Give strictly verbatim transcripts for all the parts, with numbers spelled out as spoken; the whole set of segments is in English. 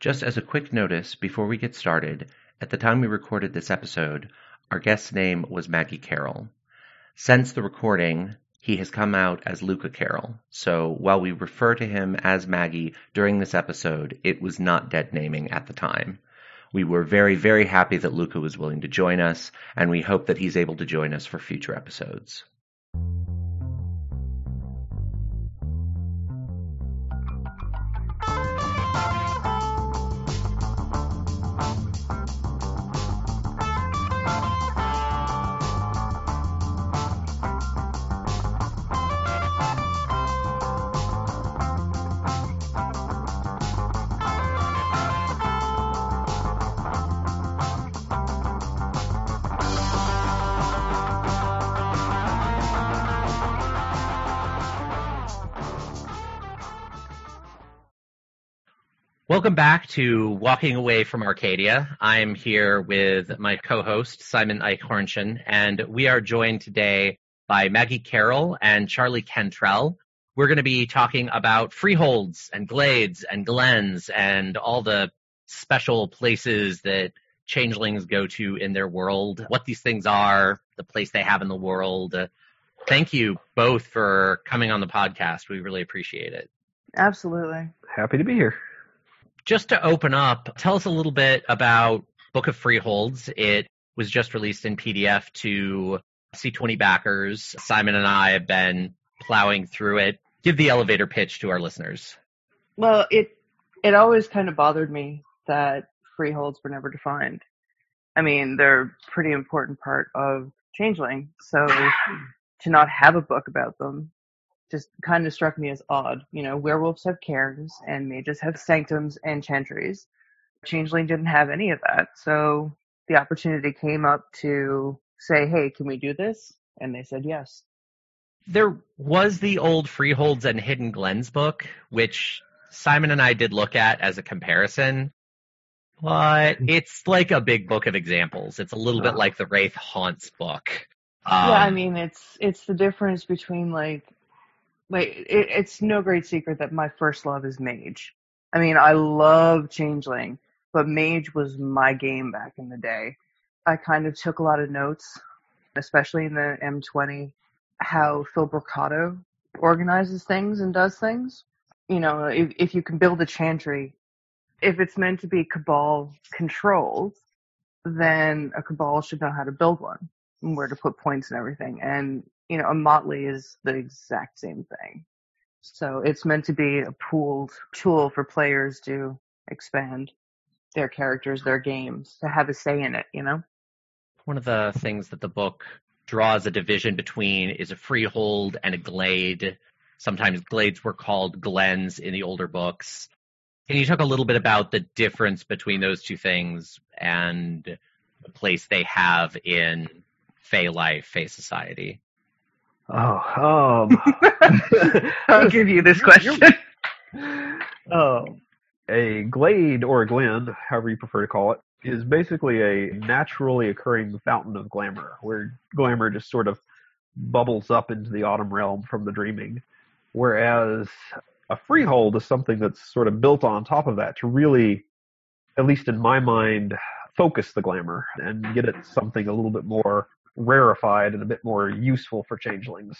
Just as a quick notice before we get started, at the time we recorded this episode, our guest's name was Maggie Carroll. Since the recording, he has come out as Luca Carroll, so while we refer to him as Maggie during this episode, it was not dead naming at the time. We were very, very happy that Luca was willing to join us, and we hope that he's able to join us for future episodes. Welcome back to Walking Away from Arcadia. I'm here with my co-host, Simon Eichhörnchen, and we are joined today by Maggie Carroll and Charlie Cantrell. We're going to be talking about freeholds and glades and glens and all the special places that changelings go to in their world, what these things are, the place they have in the world. Thank you both for coming on the podcast. We really appreciate it. Absolutely. Happy to be here. Just to open up, tell us a little bit about Book of Freeholds. It was just released in P D F to C twenty backers. Simon and I have been plowing through it. Give the elevator pitch to our listeners. Well, it it always kind of bothered me that freeholds were never defined. I mean, they're a pretty important part of Changeling, so to not have a book about them just kind of struck me as odd. You know, werewolves have cairns, and mages have sanctums and chantries. Changeling didn't have any of that, so the opportunity came up to say, hey, can we do this? And they said yes. There was the old Freeholds and Hidden Glens book, which Simon and I did look at as a comparison, but it's like a big book of examples. It's a little bit like the Wraith Haunts book. Um, yeah, I mean, it's it's the difference between, like, Like, it, it's no great secret that my first love is Mage. I mean, I love Changeling, but Mage was my game back in the day. I kind of took a lot of notes, especially in the M twenty, how Phil Brocato organizes things and does things. You know, if, if you can build a Chantry, if it's meant to be Cabal controlled, then a Cabal should know how to build one and where to put points and everything. And you know, a motley is the exact same thing. So it's meant to be a pooled tool for players to expand their characters, their games, to have a say in it, you know? One of the things that the book draws a division between is a freehold and a glade. Sometimes glades were called glens in the older books. Can you talk a little bit about the difference between those two things and the place they have in Fae life, Fae society? Oh, um, I'll give you this question. um, a glade or a glen, however you prefer to call it, is basically a naturally occurring fountain of glamour, where glamour just sort of bubbles up into the autumn realm from the dreaming. Whereas a freehold is something that's sort of built on top of that to really, at least in my mind, focus the glamour and get it something a little bit more rarefied and a bit more useful for changelings.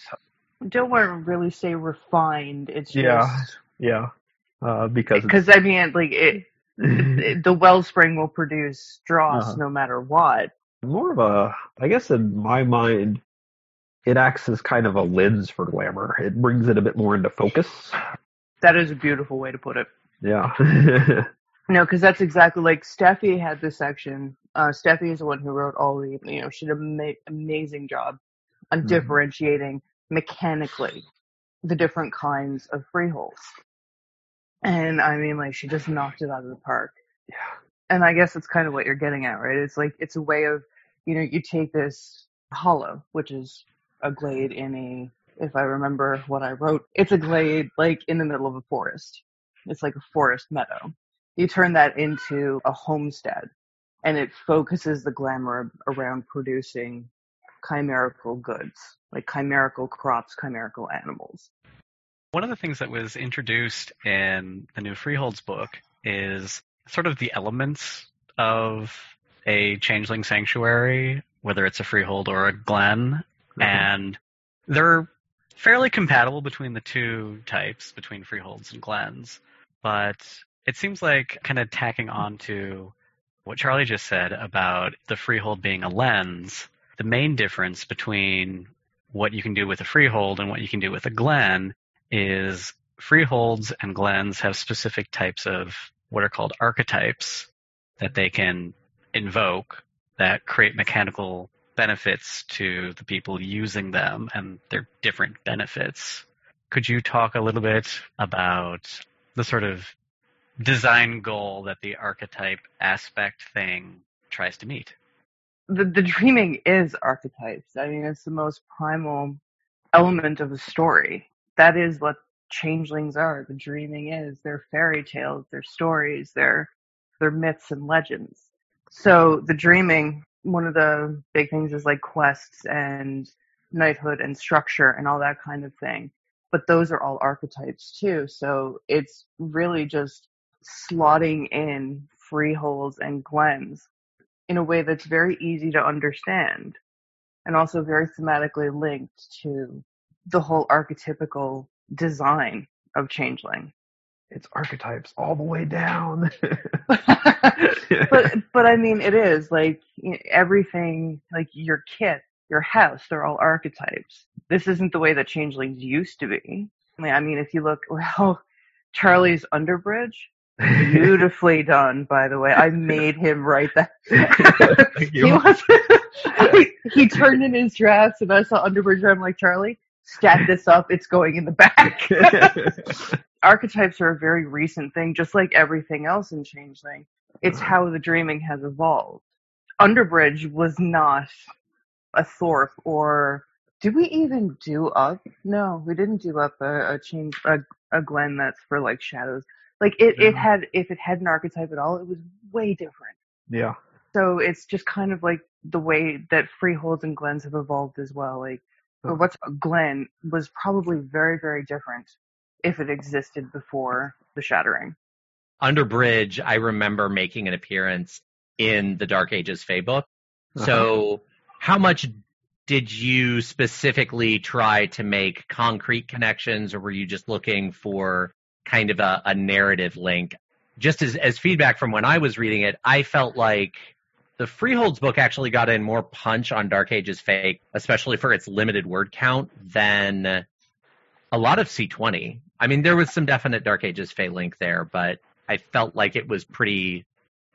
Don't want to really say refined. It's just yeah, yeah, uh, because because I mean, like it, it, the wellspring will produce straws uh-huh. no matter what. More of a, I guess, in my mind, it acts as kind of a lens for glamour. It brings it a bit more into focus. That is a beautiful way to put it. Yeah. No, because that's exactly like Steffi had this section. Uh, Steffi is the one who wrote all the, you know, she did an ama- amazing job on mm-hmm. differentiating mechanically the different kinds of freeholds. And I mean, like, she just knocked it out of the park. Yeah. And I guess that's kind of what you're getting at, right? It's like, it's a way of, you know, you take this hollow, which is a glade in a, if I remember what I wrote, it's a glade like in the middle of a forest. It's like a forest meadow. You turn that into a homestead, and it focuses the glamour around producing chimerical goods, like chimerical crops, chimerical animals. One of the things that was introduced in the new Freeholds book is sort of the elements of a changeling sanctuary, whether it's a freehold or a glen, mm-hmm. and they're fairly compatible between the two types, between freeholds and glens, but it seems like kind of tacking on to what Charlie just said about the freehold being a lens, the main difference between what you can do with a freehold and what you can do with a glen is freeholds and glens have specific types of what are called archetypes that they can invoke that create mechanical benefits to the people using them and their different benefits. Could you talk a little bit about the sort of design goal that the archetype aspect thing tries to meet? The, the dreaming is archetypes. I mean, it's the most primal element of the story. That is what changelings are. The dreaming is. They're fairy tales, they're stories, they're, they're myths and legends. So the dreaming, one of the big things is like quests and knighthood and structure and all that kind of thing. But those are all archetypes too. So it's really just slotting in freeholds and glens in a way that's very easy to understand and also very thematically linked to the whole archetypical design of Changeling. It's archetypes all the way down. but but I mean, it is like everything, like your kit, your house, they're all archetypes. This isn't the way that changelings used to be. I mean, if you look, well, Charlie's Underbridge, beautifully done, by the way. I made him write that. he, was, he, he turned in his drafts, and I saw Underbridge, and I'm like, Charlie, stat this up. It's going in the back. Archetypes are a very recent thing, just like everything else in Changeling. It's how the dreaming has evolved. Underbridge was not a Thorpe or... Did we even do up? No, we didn't do up a, a change a, a Glen that's for like shadows. Like it, yeah. it had if it had an archetype at all, it was way different. Yeah. So it's just kind of like the way that freeholds and glens have evolved as well. Like, or what's a Glen was probably very very different if it existed before the Shattering. Underbridge, I remember making an appearance in the Dark Ages Fae book. Uh-huh. So how much did you specifically try to make concrete connections, or were you just looking for kind of a, a narrative link? Just as, as feedback from when I was reading it, I felt like the Freeholds book actually got in more punch on Dark Ages Fae, especially for its limited word count, than a lot of C twenty. I mean, there was some definite Dark Ages Fae link there, but I felt like it was pretty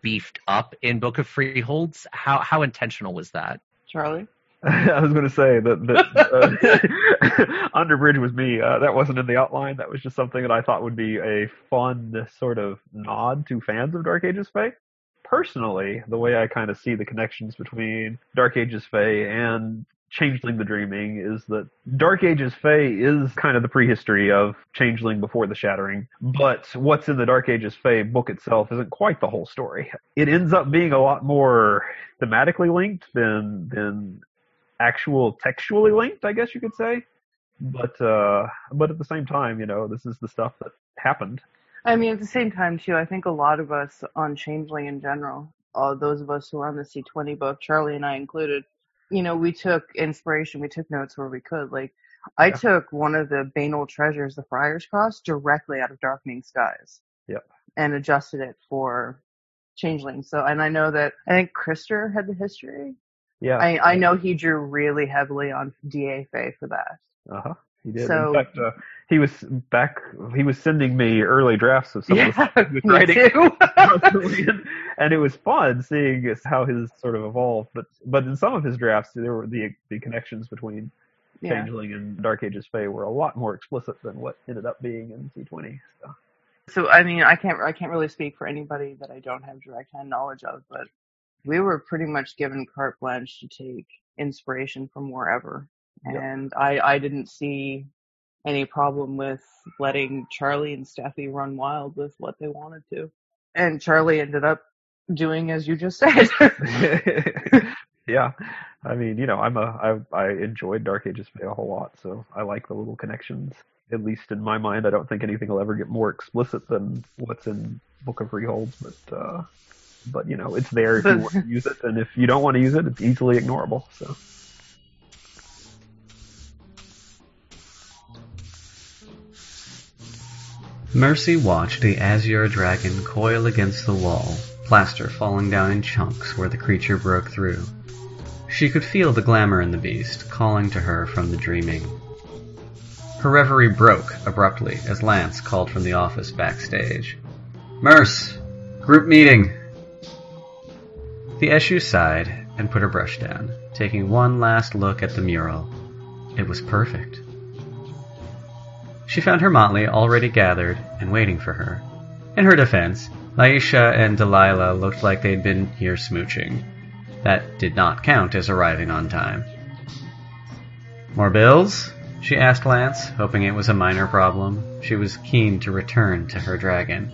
beefed up in Book of Freeholds. How, how intentional was that? Charlie? I was going to say that, that uh, Underbridge was me. Uh, that wasn't in the outline. That was just something that I thought would be a fun sort of nod to fans of Dark Ages Fae. Personally, the way I kind of see the connections between Dark Ages Fae and Changeling the Dreaming is that Dark Ages Fae is kind of the prehistory of Changeling before the Shattering, but what's in the Dark Ages Fae book itself isn't quite the whole story. It ends up being a lot more thematically linked than than... actual textually linked, I guess you could say, but uh but at the same time, you know, this is the stuff that happened. I mean, at the same time too, I think a lot of us on Changeling in general, uh, those of us who are on the C twenty book, Charlie and I included, you know, we took inspiration, we took notes where we could. Like, I yeah. took one of the banal treasures, the Friar's Cross, directly out of Darkening Skies, yep, and adjusted it for Changeling. So, and I know that I think Krister had the history. Yeah, I, I know he drew really heavily on D A Fae for that. Uh-huh, he did. So, in fact, uh, he was back. He was sending me early drafts of some yeah, of the stuff he was writing, and it was fun seeing how his sort of evolved. But but in some of his drafts, there were the the connections between yeah. Changeling and Dark Ages Fae were a lot more explicit than what ended up being in C twenty. So, so I mean, I can't I can't really speak for anybody that I don't have direct hand knowledge of, but. We were pretty much given carte blanche to take inspiration from wherever. And yep. I, I didn't see any problem with letting Charlie and Steffi run wild with what they wanted to. And Charlie ended up doing as you just said. Yeah. I mean, you know, I'm a, I, I enjoyed Dark Ages Fae a whole lot, so I like the little connections. at least in my mind. I don't think anything will ever get more explicit than what's in Book of Freeholds, but uh, but you know, it's there if you want to use it, and if you don't want to use it, it's easily ignorable. So. Mercy watched the azure dragon coil against the wall, plaster falling down in chunks where the creature broke through. She could feel the glamour in the beast calling to her from the dreaming. Her reverie broke abruptly as Lance called from the office backstage. "Merce! Group meeting!" The Eshu sighed and put her brush down, taking one last look at the mural. It was perfect. She found her motley already gathered and waiting for her. In her defense, Laisha and Delilah looked like they'd been here smooching. That did not count as arriving on time. "More bills?" she asked Lance, hoping it was a minor problem. She was keen to return to her dragon.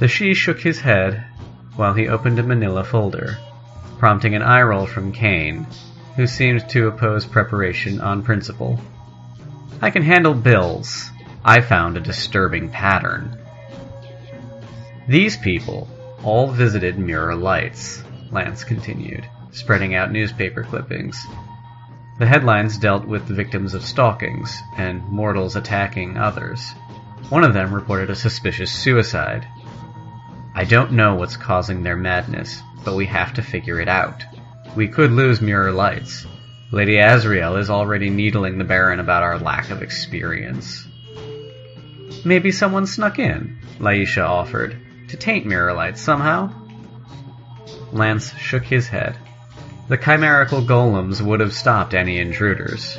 The she shook his head while he opened a manila folder, prompting an eye roll from Kane, who seemed to oppose preparation on principle. "I can handle bills. I found a disturbing pattern." "These people all visited Mirror Lights," Lance continued, spreading out newspaper clippings. The headlines dealt with the victims of stalkings and mortals attacking others. One of them reported a suspicious suicide. "I don't know what's causing their madness, but we have to figure it out. We could lose Mirror Lights. Lady Azriel is already needling the Baron about our lack of experience." "Maybe someone snuck in," Laisha offered, "to taint Mirror Lights somehow." Lance shook his head. The chimerical golems would have stopped any intruders.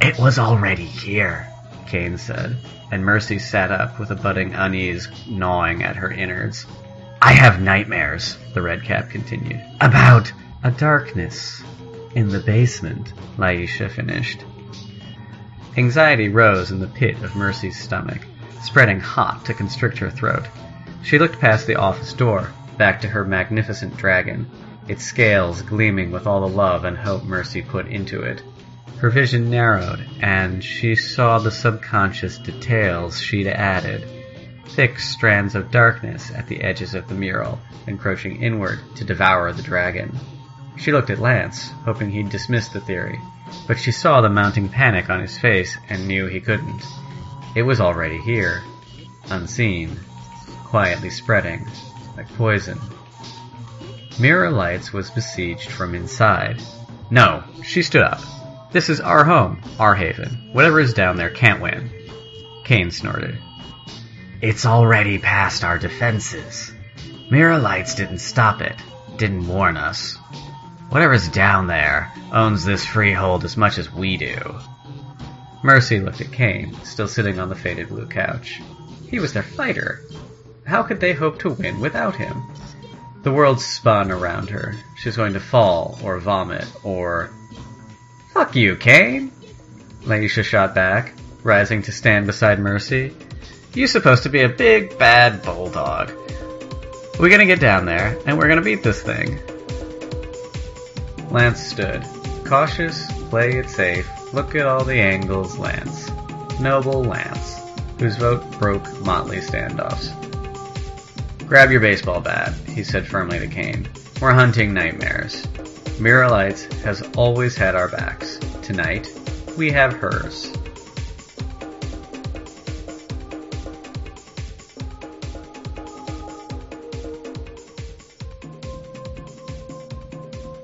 "It was already here," Kane said, and Mercy sat up with a budding unease gnawing at her innards. "I have nightmares," the Redcap continued, "about a darkness in the basement," Laisha finished. Anxiety rose in the pit of Mercy's stomach, spreading hot to constrict her throat. She looked past the office door, back to her magnificent dragon, its scales gleaming with all the love and hope Mercy put into it. Her vision narrowed, and she saw the subconscious details she'd added. Thick strands of darkness at the edges of the mural, encroaching inward to devour the dragon. She looked at Lance, hoping he'd dismiss the theory, but she saw the mounting panic on his face and knew he couldn't. It was already here, unseen, quietly spreading, like poison. Mirror Lights was besieged from inside. "No," she stood up. "This is our home, our haven. Whatever is down there can't win." Kane snorted. "It's already past our defenses. Mirror Lights didn't stop it, didn't warn us. Whatever's down there owns this freehold as much as we do." Mercy looked at Kane, still sitting on the faded blue couch. He was their fighter. How could they hope to win without him? The world spun around her. She was going to fall, or vomit, or... "Fuck you, Kane!" Laisha shot back, rising to stand beside Mercy. "You're supposed to be a big, bad bulldog. We're gonna get down there, and we're gonna beat this thing." Lance stood. Cautious, play it safe, look at all the angles, Lance. Noble Lance, whose vote broke motley standoffs. "Grab your baseball bat," he said firmly to Kane. "We're hunting nightmares. Mirror Lights has always had our backs. Tonight, we have hers."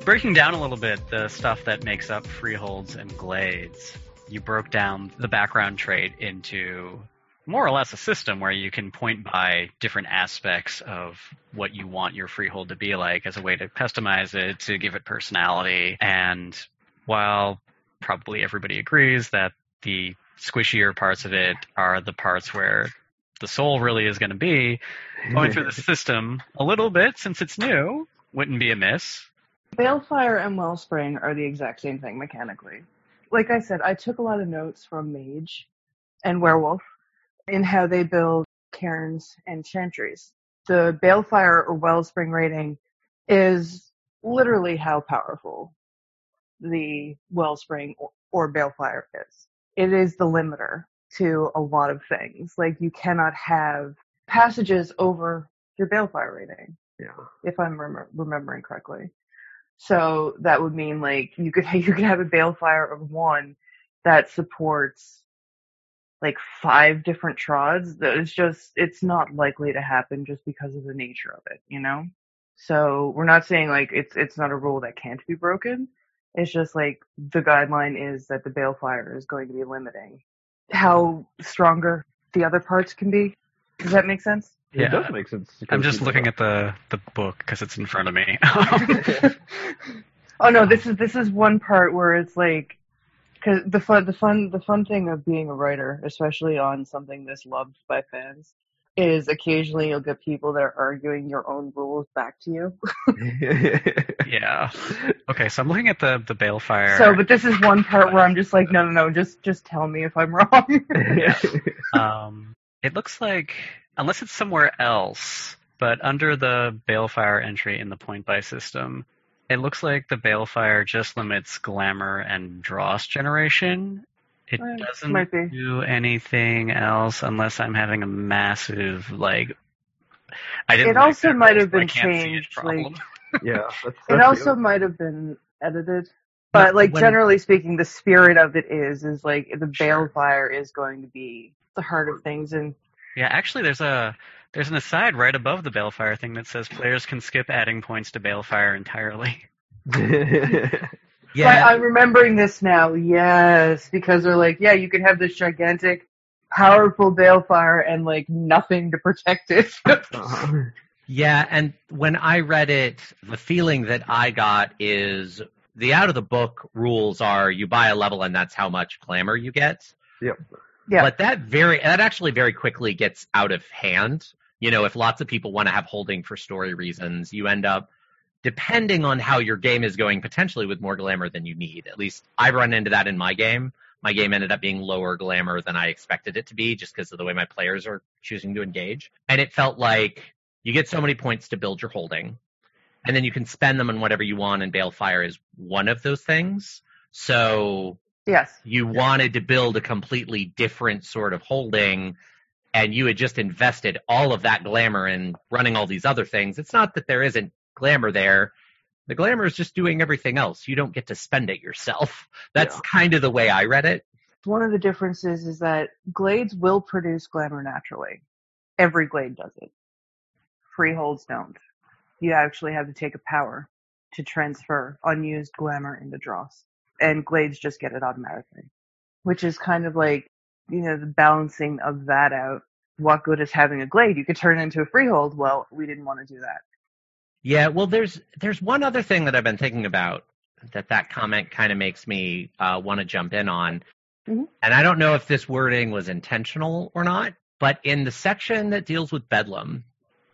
Breaking down a little bit the stuff that makes up Freeholds and Glades, you broke down the background trait into more or less a system where you can point by different aspects of what you want your freehold to be like as a way to customize it, to give it personality. And while probably everybody agrees that the squishier parts of it are the parts where the soul really is going to be, going through the system a little bit, since it's new, wouldn't be amiss. Balefire and Wellspring are the exact same thing mechanically. Like I said, I took a lot of notes from Mage and Werewolf in how they build cairns and chantries. The Balefire or Wellspring rating is literally how powerful the wellspring or, or balefire is. It is the limiter to a lot of things. Like, you cannot have passages over your balefire rating, yeah. if I'm rem- remembering correctly. So that would mean, like, you could you could have a balefire of one that supports like five different trods. It's just, it's not likely to happen just because of the nature of it, you know? So we're not saying like it's it's not a rule that can't be broken. It's just like the guideline is that the balefire is going to be limiting how stronger the other parts can be. Does that make sense? Yeah. It does make sense. I'm just looking at the, the book because it's in front of me. Oh no, this is this is one part where it's like, because the fun the fun the fun thing of being a writer, especially on something this loved by fans, is occasionally you'll get people that are arguing your own rules back to you. Yeah. Okay, so I'm looking at the, the balefire. So, but this is one part where I'm just like, no, no, no, just just tell me if I'm wrong. Yeah. Um, it looks like, unless it's somewhere else, but under the balefire entry in the point buy system, it looks like the balefire just limits glamour and dross generation. It doesn't do anything else unless I'm having a massive, like, I didn't. It like also might have been changed. Like, yeah. That's, that's it also might have been edited. But, like, when, generally speaking, the spirit of it is, is like, the sure. balefire is going to be the heart of things. And yeah, actually, there's a there's an aside right above the balefire thing that says players can skip adding points to balefire entirely. Yeah, but I'm remembering this now. Yes, because they're like, yeah, you could have this gigantic, powerful balefire and like nothing to protect it. Yeah, and when I read it, the feeling that I got is the out of the book rules are you buy a level and that's how much glamour you get. Yep. Yeah. But that very that actually very quickly gets out of hand. You know, if lots of people want to have holding for story reasons, you end up, depending on how your game is going, potentially with more glamour than you need. At least I've run into that in my game. My game ended up being lower glamour than I expected it to be just because of the way my players are choosing to engage. And it felt like you get so many points to build your holding, and then you can spend them on whatever you want, and balefire is one of those things. So yes, you wanted to build a completely different sort of holding, and you had just invested all of that glamour in running all these other things. It's not that there isn't glamour there. The glamour is just doing everything else. You don't get to spend it yourself. That's yeah. kind of the way I read it. One of the differences is that glades will produce glamour naturally. Every glade does it. Freeholds don't. You actually have to take a power to transfer unused glamour into dross. And glades just get it automatically. Which is kind of like, you know, the balancing of that out. What good is having a glade? You could turn it into a freehold. Well, we didn't want to do that. Yeah, well, there's there's one other thing that I've been thinking about that that comment kind of makes me uh, want to jump in on. Mm-hmm. And I don't know if this wording was intentional or not, but in the section that deals with Bedlam,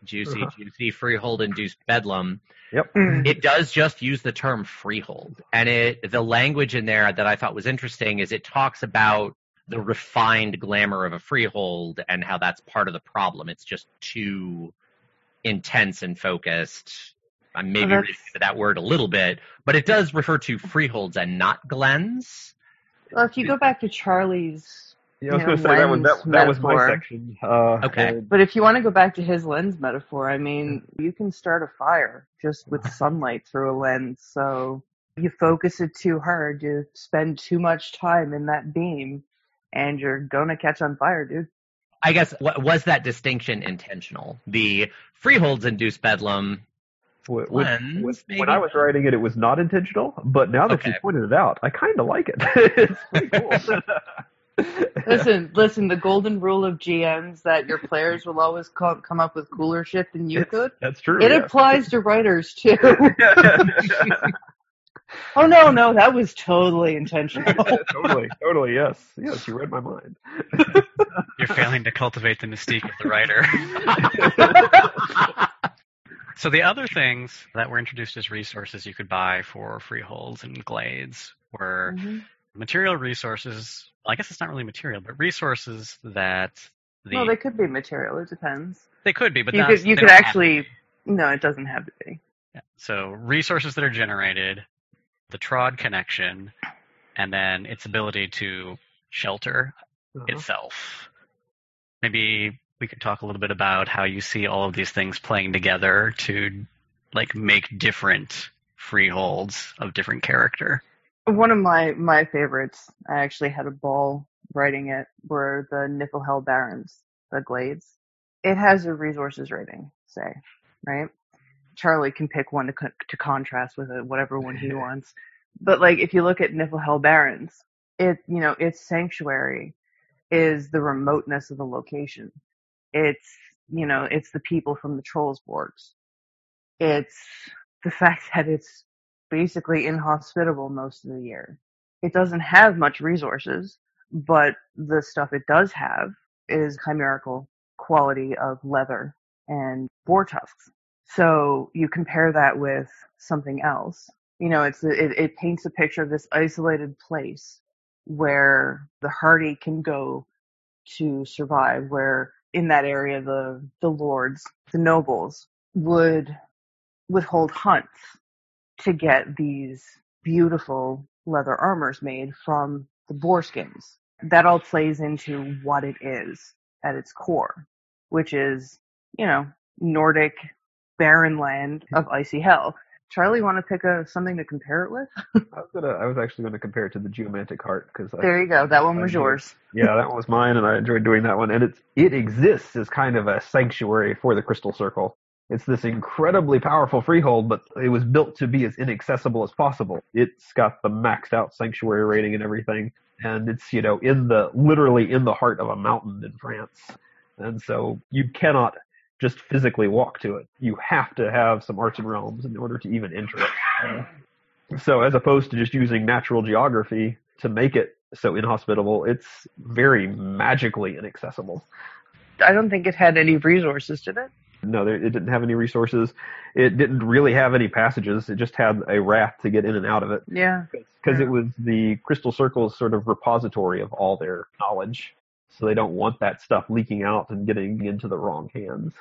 juicy, uh-huh. juicy, freehold-induced Bedlam, yep. It does just use the term freehold. And it the language in there that I thought was interesting is it talks about the refined glamour of a freehold and how that's part of the problem. It's just too intense and focused. I'm maybe oh, reading that word a little bit, but it does refer to freeholds and not glens. Well, if you go back to Charlie's yeah, I was going to say that one. That, that was my section. Uh, okay, and... but if you want to go back to his lens metaphor, I mean, you can start a fire just with sunlight through a lens. So you focus it too hard, you spend too much time in that beam, and you're gonna catch on fire, dude. I guess, was that distinction intentional? The freeholds-induced bedlam with, lens, with, when I was writing it, it was not intentional, but now that okay. you pointed it out, I kind of like it. It's pretty cool. Listen, listen, the golden rule of G Ms that your players will always co- come up with cooler shit than you it's, could. That's true. It yeah. applies to writers, too. Oh, no, no, that was totally intentional. Yeah, totally, totally, yes. Yes, you read my mind. You're failing to cultivate the mystique of the writer. So the other things that were introduced as resources you could buy for freeholds and glades were mm-hmm. material resources. Well, I guess it's not really material, but resources that the... Well, they could be material. It depends. They could be, but you not, could, you could actually... No, it doesn't have to be. Yeah. So resources that are generated the Trod connection, and then its ability to shelter uh-huh. itself. Maybe we could talk a little bit about how you see all of these things playing together to like make different freeholds of different character. One of my, my favorites, I actually had a ball writing it, were the Niflhel Barrens, the glades. It has a resources rating, say, right? Charlie can pick one to co- to contrast with it, whatever one he wants. But like, if you look at Niflhel Barrens, it, you know, its sanctuary is the remoteness of the location. It's, you know, it's the people from the trolls boards. It's the fact that it's basically inhospitable most of the year. It doesn't have much resources, but the stuff it does have is chimerical quality of leather and boar tusks. So you compare that with something else. You know, it's it, it paints a picture of this isolated place where the hardy can go to survive, where in that area the, the lords, the nobles, would would hold hunts to get these beautiful leather armors made from the boar skins. That all plays into what it is at its core, which is, you know, Nordic barren land of icy hell. Charlie, want to pick a, something to compare it with? I was gonna, I was actually going to compare it to the Geomantic Heart. Cause there I, you go. That one was I, yours. Yeah, that one was mine, and I enjoyed doing that one. And it's, it exists as kind of a sanctuary for the Crystal Circle. It's this incredibly powerful freehold, but it was built to be as inaccessible as possible. It's got the maxed out sanctuary rating and everything. And it's, you know, in the, literally in the heart of a mountain in France. And so you cannot just physically walk to it. You have to have some arts and realms in order to even enter it. Uh, so as opposed to just using natural geography to make it so inhospitable, it's very magically inaccessible. I don't think it had any resources, did it? No, it didn't have any resources. It didn't really have any passages. It just had a raft to get in and out of it. Yeah. Because yeah. it was the Crystal Circle's sort of repository of all their knowledge. So they don't want that stuff leaking out and getting into the wrong hands.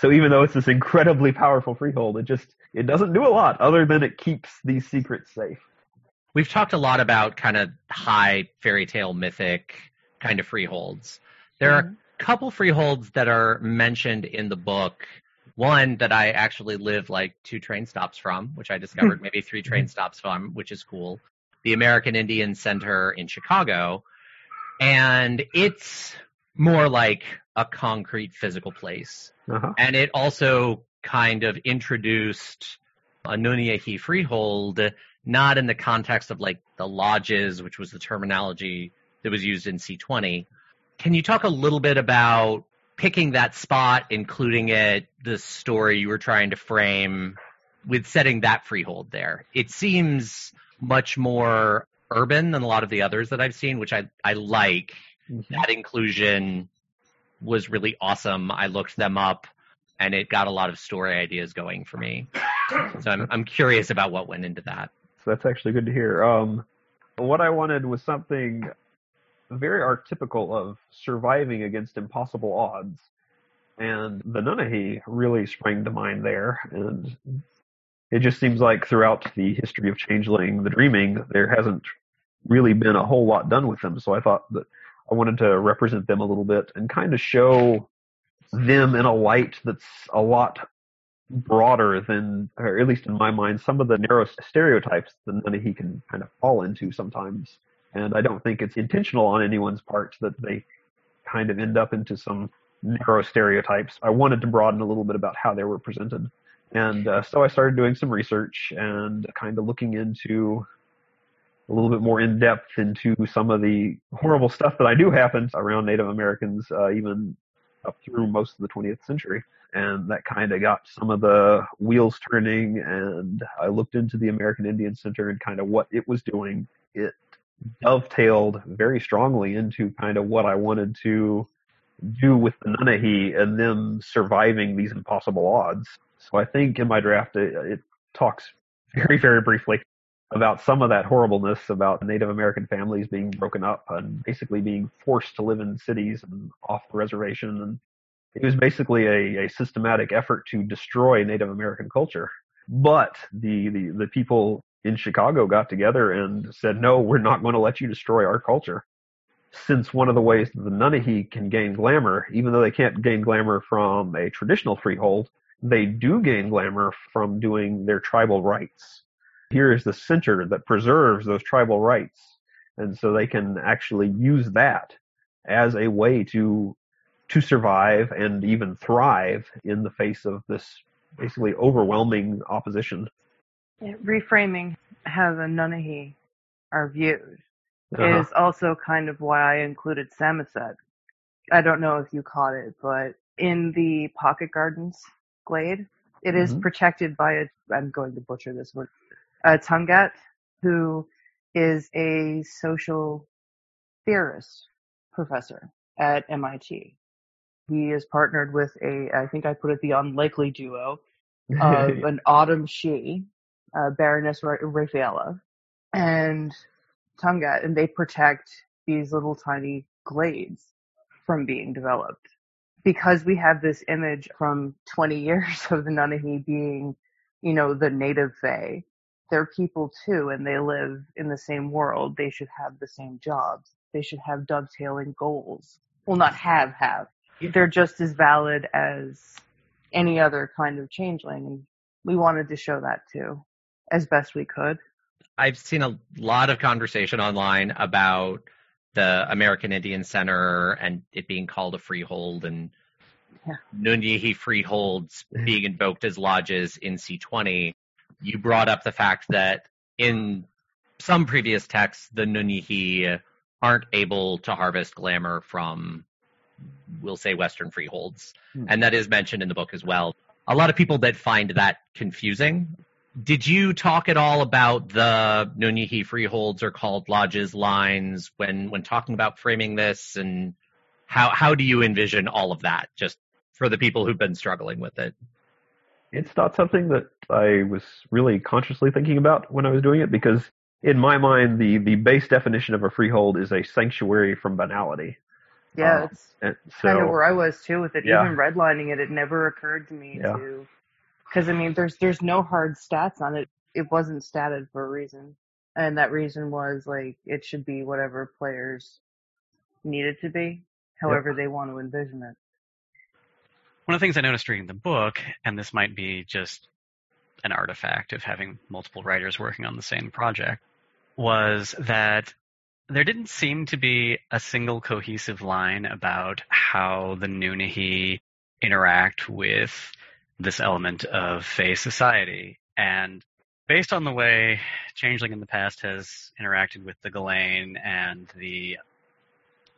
So even though it's this incredibly powerful freehold, it just, it doesn't do a lot other than it keeps these secrets safe. We've talked a lot about kind of high fairy tale mythic kind of freeholds. There mm-hmm. are a couple freeholds that are mentioned in the book. One that I actually live like two train stops from, which I discovered maybe three train stops from, which is cool. The American Indian Center in Chicago. And it's more like a concrete physical place. Uh-huh. And it also kind of introduced a Nunnehi freehold, not in the context of like the lodges, which was the terminology that was used in C twenty. Can you talk a little bit about picking that spot, including it, the story you were trying to frame with setting that freehold there? It seems much more urban than a lot of the others that I've seen, which I, I like. Mm-hmm. That inclusion was really awesome. I looked them up, and it got a lot of story ideas going for me. So I'm I'm curious about what went into that. So that's actually good to hear. Um, what I wanted was something very archetypical of surviving against impossible odds. And the Nunnehi really sprang to mind there, and it just seems like throughout the history of Changeling the Dreaming, there hasn't really been a whole lot done with them. So I thought that I wanted to represent them a little bit and kind of show them in a light that's a lot broader than, or at least in my mind, some of the narrow stereotypes that Nunnehi can kind of fall into sometimes. And I don't think it's intentional on anyone's part that they kind of end up into some narrow stereotypes. I wanted to broaden a little bit about how they were presented. And uh, so I started doing some research and kind of looking into a little bit more in depth into some of the horrible stuff that I knew happened around Native Americans, uh, even up through most of the twentieth century. And that kind of got some of the wheels turning. And I looked into the American Indian Center and kind of what it was doing. It dovetailed very strongly into kind of what I wanted to do with the Nunnehi and them surviving these impossible odds. So I think in my draft, it, it talks very, very briefly about some of that horribleness, about Native American families being broken up and basically being forced to live in cities and off the reservation. And it was basically a, a systematic effort to destroy Native American culture. But the, the, the people in Chicago got together and said, no, we're not going to let you destroy our culture. Since one of the ways that the Nunnehi can gain glamour, even though they can't gain glamour from a traditional freehold, they do gain glamour from doing their tribal rites. Here is the center that preserves those tribal rites. And so they can actually use that as a way to to survive and even thrive in the face of this basically overwhelming opposition. Yeah, reframing how the Nunnehi are viewed uh-huh. is also kind of why I included Samoset. I don't know if you caught it, but in the Pocket Gardens glade, it mm-hmm. is protected by a, I'm going to butcher this word, a Tungat, who is a social theorist professor at M I T. He is partnered with a, I think I put it the unlikely duo, of an Autumn She, uh, Baroness Ra- Raphaela, and Tungat, and they protect these little tiny glades from being developed. Because we have this image from twenty years of the Nunnehi being, you know, the native Fae, they're people too, and they live in the same world. They should have the same jobs. They should have dovetailing goals. Well, not have, have. They're just as valid as any other kind of changeling. And we wanted to show that too, as best we could. I've seen a lot of conversation online about the American Indian Center and it being called a freehold and yeah. Nunnehi freeholds being invoked as lodges in C twenty. You brought up the fact that in some previous texts, the Nunnehi aren't able to harvest glamour from, we'll say, Western freeholds. Mm. And that is mentioned in the book as well. A lot of people that find that confusing. Did you talk at all about the Nunnehi freeholds or called lodges lines when, when talking about framing this? And how how do you envision all of that, just for the people who've been struggling with it? It's not something that I was really consciously thinking about when I was doing it, because in my mind, the, the base definition of a freehold is a sanctuary from banality. Yeah, um, that's so, kind of where I was too with it. Yeah. Even redlining it, it never occurred to me yeah. to, because I mean, there's there's no hard stats on it. It wasn't statted for a reason, and that reason was like it should be whatever players need it to be, however yep. they want to envision it. One of the things I noticed reading the book, and this might be just an artifact of having multiple writers working on the same project, was that there didn't seem to be a single cohesive line about how the Nunnehi interact with this element of Fae society. And based on the way Changeling in the past has interacted with the Gallain and the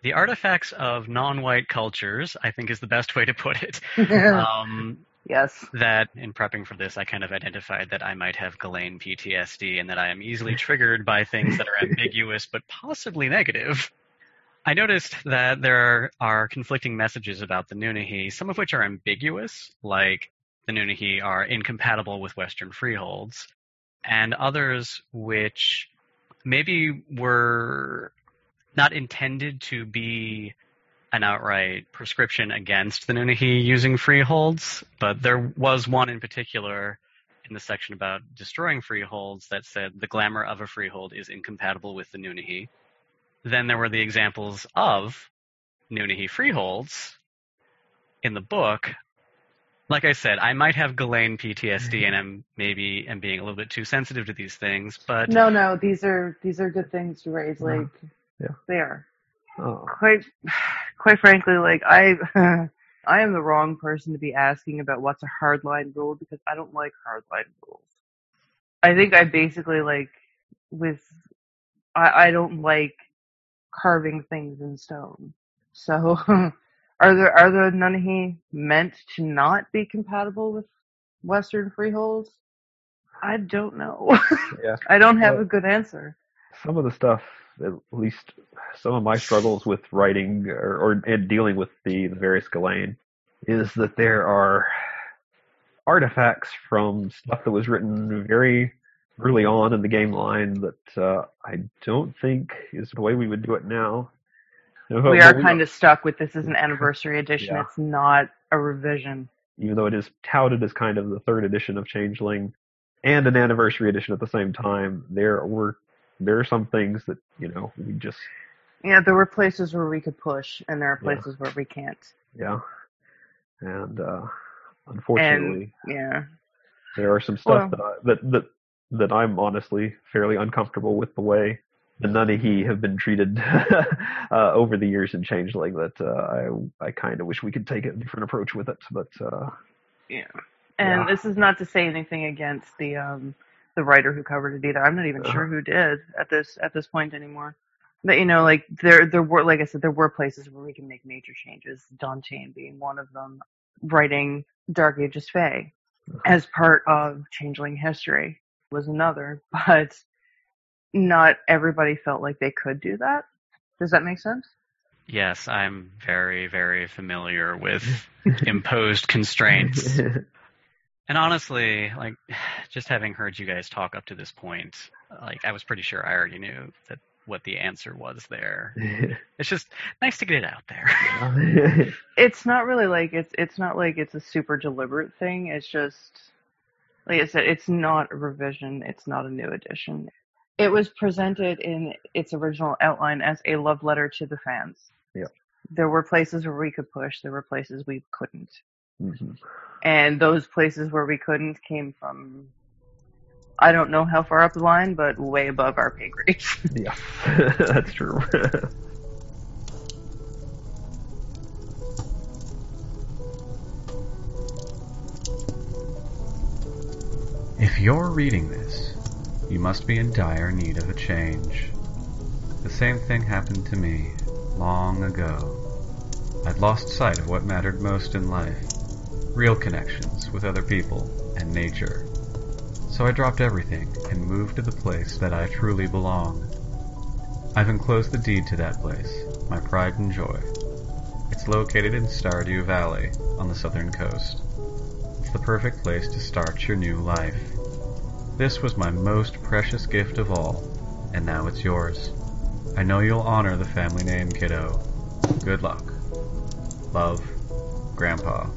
The artifacts of non-white cultures, I think, is the best way to put it. um, yes. That in prepping for this, I kind of identified that I might have Gallain P T S D and that I am easily triggered by things that are ambiguous but possibly negative. I noticed that there are conflicting messages about the Nunnehi, some of which are ambiguous, like the Nunnehi are incompatible with Western freeholds, and others which maybe were not intended to be an outright prescription against the Nunnehi using freeholds, but there was one in particular in the section about destroying freeholds that said the glamour of a freehold is incompatible with the Nunnehi. Then there were the examples of Nunnehi freeholds in the book. Like I said, I might have Gallain P T S D, and I'm maybe am being a little bit too sensitive to these things, but no, no, these are these are good things to raise. Like. No. Yeah. They are. Oh. Quite, quite frankly, like I, I am the wrong person to be asking about what's a hardline rule, because I don't like hardline rules. I think I basically like with, I, I don't like carving things in stone. So, are there are the Nunnehi meant to not be compatible with Western freeholds? I don't know. Yeah. I don't have well, a good answer. Some of the stuff. At least some of my struggles with writing or, or and dealing with the, the various Gallain is that there are artifacts from stuff that was written very early on in the game line that uh, I don't think is the way we would do it now. We are kind of stuck with this as an anniversary edition. Yeah. It's not a revision. Even though it is touted as kind of the third edition of Changeling, and an anniversary edition at the same time, there were there are some things that, you know, we just... Yeah, there were places where we could push, and there are places yeah. where we can't. Yeah. And, uh, unfortunately... And, yeah. There are some stuff well, that, I, that, that that I'm honestly fairly uncomfortable with the way the Nunnehi have been treated uh, over the years in Changeling, that uh, I I kind of wish we could take a different approach with it, but... Uh, yeah. And yeah. this is not to say anything against the um, the writer who covered it either. I'm not even uh-huh. sure who did at this at this point anymore. But you know, like there there were, like I said, there were places where we can make major changes. Dantain being one of them, writing Dark Ages Fae uh-huh. as part of Changeling history was another. But not everybody felt like they could do that. Does that make sense? Yes, I'm very very familiar with imposed constraints. And honestly, like, just having heard you guys talk up to this point, like, I was pretty sure I already knew that what the answer was there. It's just nice to get it out there. It's not really like it's it's not like it's a super deliberate thing. It's just, like I said, it's not a revision. It's not a new edition. It was presented in its original outline as a love letter to the fans. Yeah. There were places where we could push. There were places we couldn't. Mm-hmm. And those places where we couldn't came from, I don't know how far up the line, but way above our pay grade. Yeah, that's true. If you're reading this, you must be in dire need of a change. The same thing happened to me long ago. I'd lost sight of what mattered most in life. Real connections with other people and nature. So I dropped everything and moved to the place that I truly belong. I've enclosed the deed to that place, my pride and joy. It's located in Stardew Valley on the southern coast. It's the perfect place to start your new life. This was my most precious gift of all, and now it's yours. I know you'll honor the family name, kiddo. Good luck. Love, Grandpa.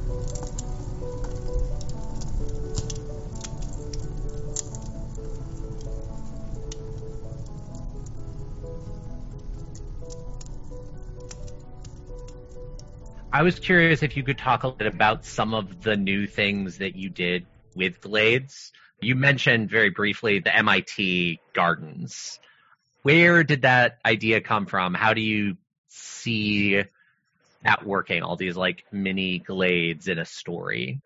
I was curious if you could talk a bit about some of the new things that you did with Glades. You mentioned very briefly the M I T gardens. Where did that idea come from? How do you see that working, all these like mini glades in a story?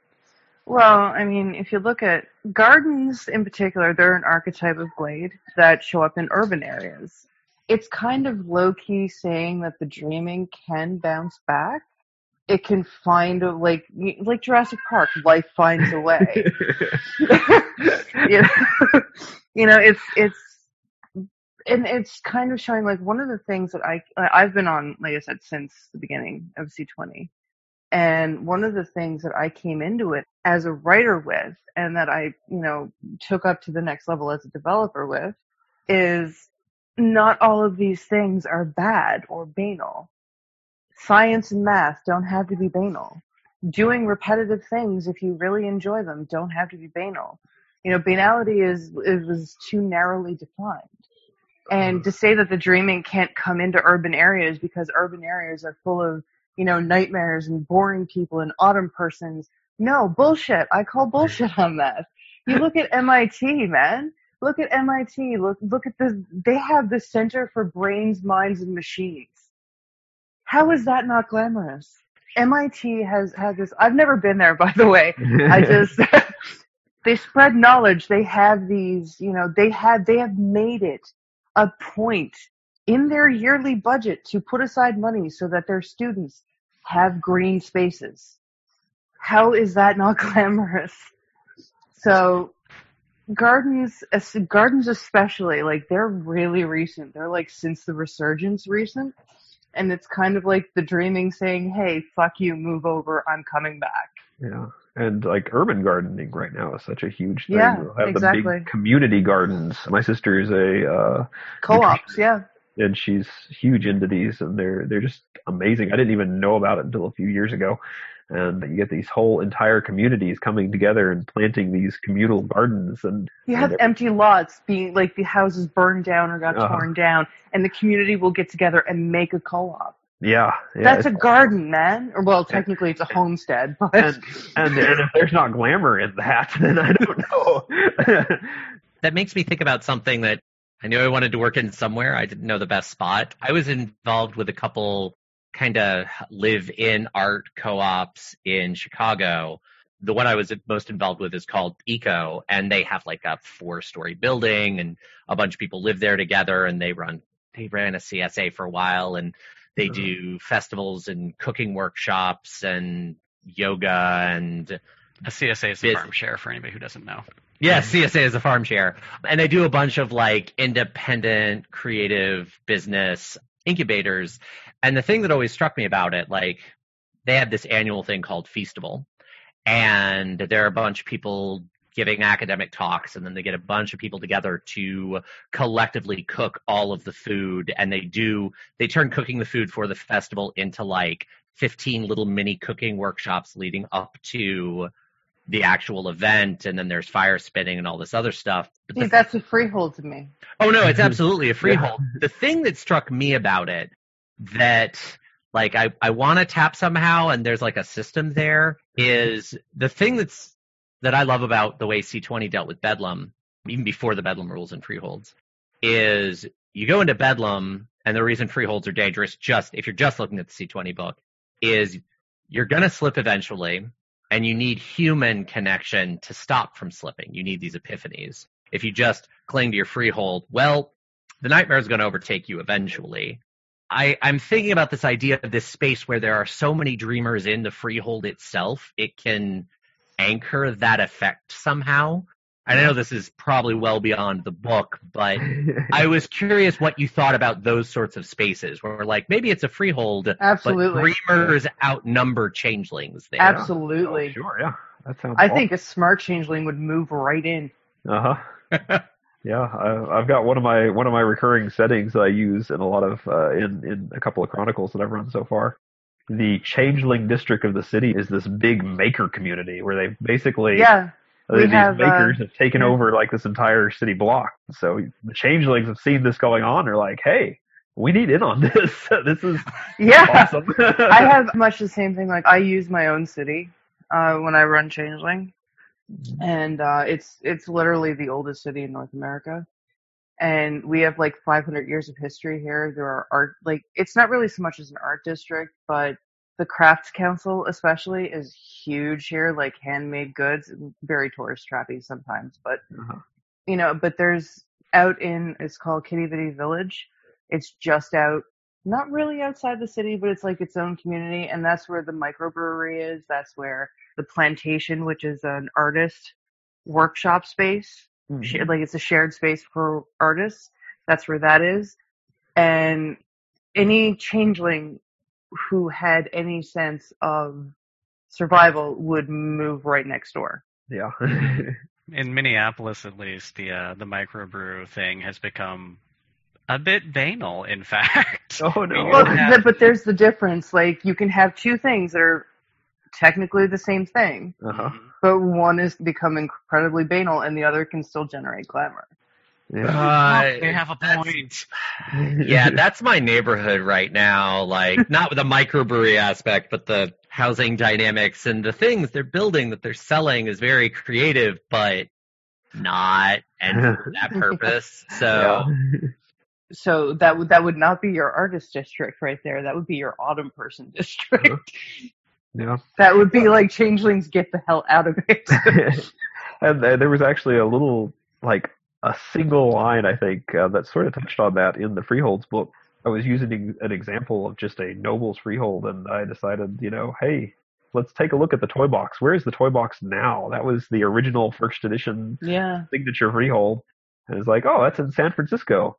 Well, I mean, if you look at gardens in particular, they're an archetype of glade that show up in urban areas. It's kind of low-key saying that the dreaming can bounce back. It can find, a, like, like Jurassic Park, life finds a way. you, know? you know, it's, it's, and it's kind of showing, like, one of the things that I, I've been on, like I said, since the beginning of C twenty. And one of the things that I came into it as a writer with, and that I, you know, took up to the next level as a developer with, is not all of these things are bad or banal. Science and math don't have to be banal. Doing repetitive things, if you really enjoy them, don't have to be banal. You know, banality is, it was too narrowly defined. And to say that the dreaming can't come into urban areas because urban areas are full of, you know, nightmares and boring people and autumn persons. No, bullshit. I call bullshit on that. You look at M I T, man. Look at M I T. Look, look at this. They have the Center for Brains, Minds, and Machines. How is that not glamorous? M I T has, has this. I've never been there, by the way. I just, they spread knowledge. They have these, you know, they have, they have made it a point in their yearly budget to put aside money so that their students have green spaces. How is that not glamorous? So gardens, gardens especially, like they're really recent. They're like since the resurgence recent. And it's kind of like the dreaming saying, hey, fuck you, move over, I'm coming back. Yeah. And, like, urban gardening right now is such a huge thing. Yeah, we'll have exactly. The big community gardens. My sister is a... Uh, Co-ops, yeah. And she's huge into these, and they're they're just amazing. I didn't even know about it until a few years ago. And you get these whole entire communities coming together and planting these communal gardens. And you have and empty lots being like the houses burned down or got uh-huh. torn down, and the community will get together and make a co-op. Yeah, yeah. That's a garden, man. Or, well, technically it's a homestead. But. And, and, and if there's not glamour in that, then I don't know. That makes me think about something that I knew I wanted to work in somewhere. I didn't know the best spot. I was involved with a couple kind of live-in art co-ops in Chicago. The one I was most involved with is called Eco, and they have like a four-story building, and a bunch of people live there together, and they run they ran a C S A for a while, and they do festivals and cooking workshops and yoga and... A C S A is a farm share for anybody who doesn't know. Yeah, C S A is a farm share. And they do a bunch of like independent, creative business incubators. And the thing that always struck me about it, like they have this annual thing called Feastable. And there are a bunch of people giving academic talks, and then they get a bunch of people together to collectively cook all of the food. And they do, they turn cooking the food for the festival into like fifteen little mini cooking workshops leading up to the actual event, and then there's fire spitting and all this other stuff. But See, the, that's a freehold to me. Oh, no, it's absolutely a freehold. Yeah. The thing that struck me about it, that like I, I want to tap somehow, and there's like a system there, is the thing that's that I love about the way C twenty dealt with Bedlam, even before the Bedlam rules and freeholds, is you go into Bedlam, and the reason freeholds are dangerous, just if you're just looking at the C twenty book, is you're going to slip eventually, and you need human connection to stop from slipping. You need these epiphanies. If you just cling to your freehold, well, the nightmare is going to overtake you eventually. I, I'm thinking about this idea of this space where there are so many dreamers in the freehold itself, it can anchor that effect somehow. And I know this is probably well beyond the book, but I was curious what you thought about those sorts of spaces where, like, maybe it's a freehold, Absolutely. But dreamers outnumber changelings there. Absolutely. Oh, sure, yeah. That sounds I awesome. think a smart changeling would move right in. Uh-huh. Yeah, I, I've got one of my one of my recurring settings that I use in a lot of uh, in in a couple of chronicles that I've run so far. The changeling district of the city is this big maker community where they basically yeah. We These have, makers uh, have taken yeah. over like this entire city block. So the changelings have seen this going on. They're like, hey, we need in on this. This is yeah. awesome. I have much the same thing. Like I use my own city uh, when I run Changeling. And uh, it's it's literally the oldest city in North America. And we have like five hundred years of history here. There are art, like it's not really so much as an art district, but the crafts council especially is huge here, like handmade goods, very tourist trappy sometimes, but uh-huh. you know, but there's out in, it's called Kitty Vitty Village. It's just out, not really outside the city, but it's like its own community. And that's where the microbrewery is. That's where the plantation, which is an artist workshop space, mm-hmm. like it's a shared space for artists. That's where that is. And any changeling who had any sense of survival would move right next door. Yeah. In Minneapolis, at least, the uh, the microbrew thing has become a bit venal, in fact. Oh, no. Well, have... But there's the difference. Like, you can have two things that are technically the same thing, uh-huh. but one has become incredibly banal, and the other can still generate glamour. Yeah. Uh, they have a point. Yeah, that's my neighborhood right now. Like, not with the microbrewery aspect, but the housing dynamics and the things they're building that they're selling is very creative, but not and for that purpose. So, yeah. so that would that would not be your artist district right there. That would be your autumn person district. Yeah, that would be like changelings. Get the hell out of it. And there was actually a little like. A single line, I think, uh, that sort of touched on that in the Freeholds book. I was using an example of just a noble's freehold, and I decided, you know, hey, let's take a look at the toy box. Where is the toy box now? That was the original first edition yeah. signature freehold. And it's like, oh, that's in San Francisco.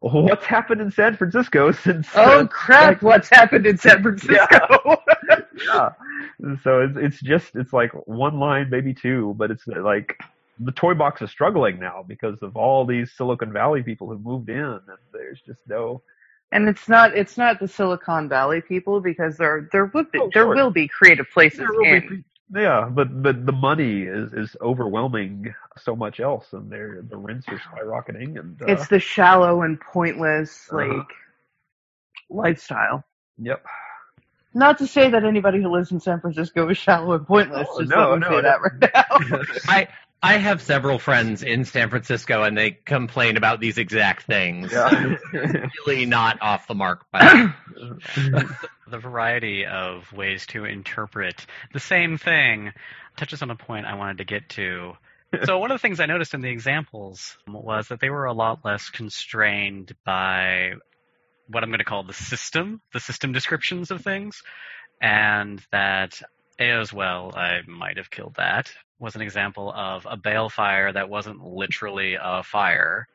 What's happened in San Francisco since... Oh, uh, crap, like, what's happened in San Francisco? Yeah. yeah. So it's, it's just, it's like one line, maybe two, but it's like... The toy box is struggling now because of all these Silicon Valley people who moved in, and there's just no And it's not it's not the Silicon Valley people, because there there would be oh, there sure. will be creative places in. Yeah, but, but the money is, is overwhelming so much else, and their the rents are skyrocketing, and uh, it's the shallow and pointless uh-huh. like lifestyle. Yep. Not to say that anybody who lives in San Francisco is shallow and pointless. Oh, just no, let me no, say no. that right now. I I have several friends in San Francisco, and they complain about these exact things. Yeah. Really not off the mark. By the, the variety of ways to interpret the same thing touches on a point I wanted to get to. So one of the things I noticed in the examples was that they were a lot less constrained by what I'm going to call the system, the system descriptions of things, and that as well, I might have killed that, was an example of a balefire that wasn't literally a fire.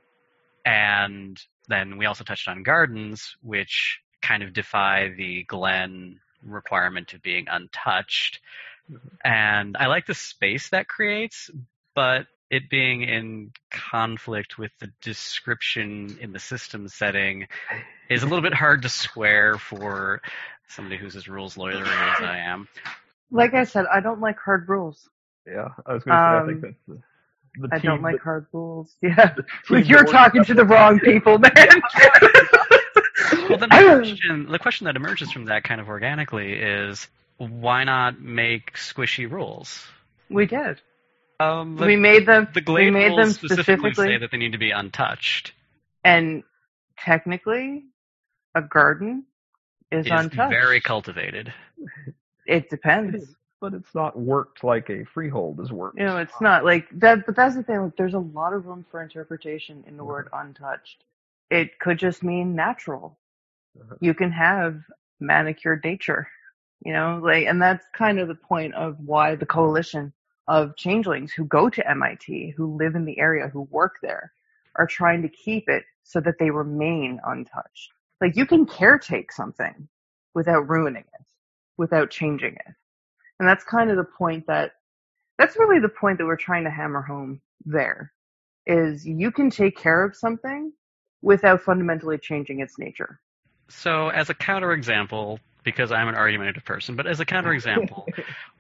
And then we also touched on gardens, which kind of defy the glen requirement of being untouched. And I like the space that creates, but it being in conflict with the description in the system setting is a little bit hard to square for somebody who's as rules lawyer as I am. Like I said, I don't like hard rules. Yeah, I was going to say, um, I think that's the, the I team, don't like the, hard rules. Yeah, you're talking to the wrong people, man. Well, then the question, the question that emerges from that kind of organically is, why not make squishy rules? We did. Um, the, we made them. The glade we made rules them specifically, specifically say that they need to be untouched. And technically, a garden is, is untouched. Very cultivated. It depends. It is, but it's not worked like a freehold is worked. You know, it's not like that. But that's the thing. Like, there's a lot of room for interpretation in the mm-hmm. word untouched. It could just mean natural. Uh-huh. You can have manicured nature. You know, like, and that's kind of the point of why the coalition of changelings who go to M I T, who live in the area, who work there, are trying to keep it so that they remain untouched. Like, you can caretake something without ruining it, without changing it. And that's kind of the point that, that's really the point that we're trying to hammer home there, is you can take care of something without fundamentally changing its nature. So as a counterexample, because I'm an argumentative person, but as a counterexample,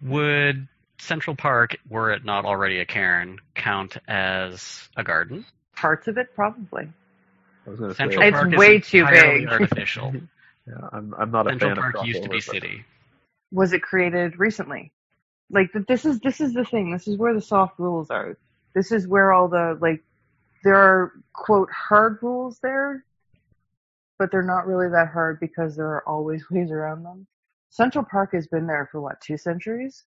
would Central Park, were it not already a cairn, count as a garden? Parts of it, probably. I was going to say Central Park is way too big. Artificial. Yeah, I'm, I'm not a fan of Central Park used to be city. Was it created recently? Like, this is this is the thing. This is where the soft rules are. This is where all the, like, there are, quote, hard rules there, but they're not really that hard because there are always ways around them. Central Park has been there for, what, two centuries?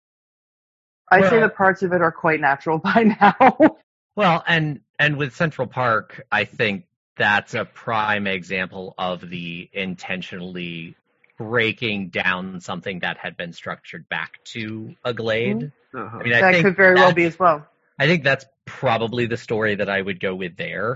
I well, say the parts of it are quite natural by now. Well, and and with Central Park, I think that's a prime example of the intentionally breaking down something that had been structured back to a glade. Mm-hmm. Uh-huh. I mean, that I think could very well be as well. I think that's probably the story that I would go with there.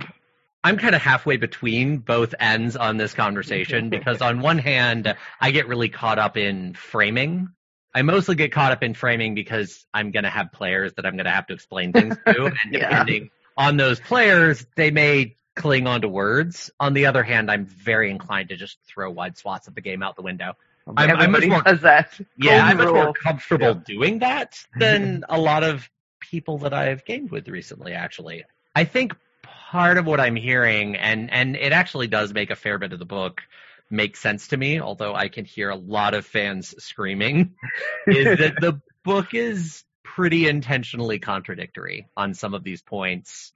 I'm kind of halfway between both ends on this conversation because on one hand, I get really caught up in framing. I mostly get caught up in framing because I'm going to have players that I'm going to have to explain things to. And yeah. depending on those players, they may cling on to words. On the other hand, I'm very inclined to just throw wide swaths of the game out the window. I'm, I'm much more, does that. Yeah, I'm much more comfortable yeah. doing that than a lot of people that I've gamed with recently, actually. I think part of what I'm hearing, and, and it actually does make a fair bit of the book make sense to me, although I can hear a lot of fans screaming, is that the book is pretty intentionally contradictory on some of these points.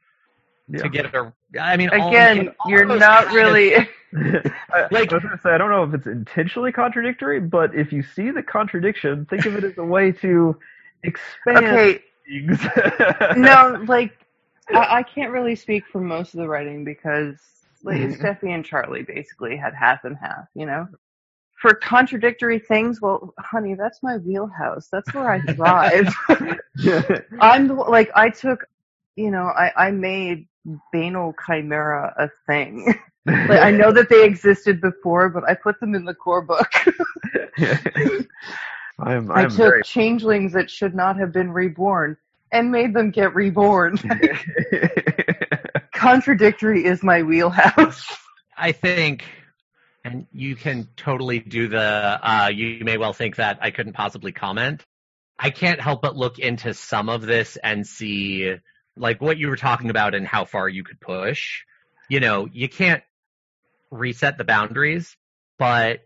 Yeah. To get a, I mean, again, all, you're not really. Of, like, I was gonna say, I don't know if it's intentionally contradictory, but if you see the contradiction, think of it as a way to expand. Okay. Things. No, like I, I can't really speak for most of the writing because. Like, mm-hmm. Steffi and Charlie basically had half and half, you know? For contradictory things, well, honey, that's my wheelhouse. That's where I thrive. I'm, like, I took, you know, I, I made banal chimera a thing. Like, I know that they existed before, but I put them in the core book. I'm, I'm I took very... changelings that should not have been reborn and made them get reborn. Contradictory is my wheelhouse. I think And you can totally do the, uh, you may well think that I couldn't possibly comment. I can't help but look into some of this and see, like, what you were talking about and how far you could push. You know, you can't reset the boundaries, but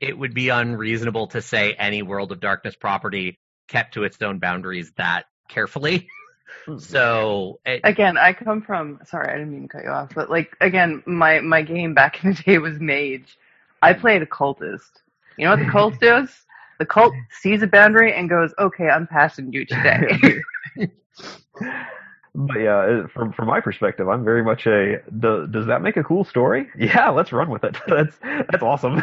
it would be unreasonable to say any World of Darkness property kept to its own boundaries that carefully. So it, again, I come from, sorry, I didn't mean to cut you off, but like, again, my, my game back in the day was Mage. I played a cultist. You know what the cult does? The cult sees a boundary and goes, okay, I'm passing you today. But yeah, from from my perspective, I'm very much a, do, does that make a cool story? Yeah, let's run with it. That's that's awesome.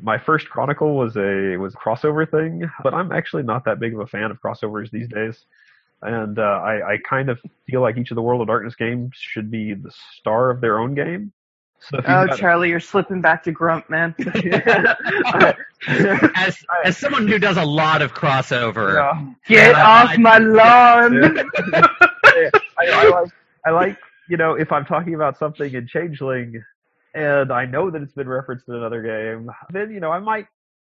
My first Chronicle was a was a crossover thing, but I'm actually not that big of a fan of crossovers these days. And uh, I, I kind of feel like each of the World of Darkness games should be the star of their own game. So oh, Charlie, a... you're slipping back to Grump, man. as as someone who does a lot of crossover. Yeah. Get uh, off I, my lawn! Yeah. I, I, like, I like, you know, if I'm talking about something in Changeling, and I know that it's been referenced in another game, then, you know, I might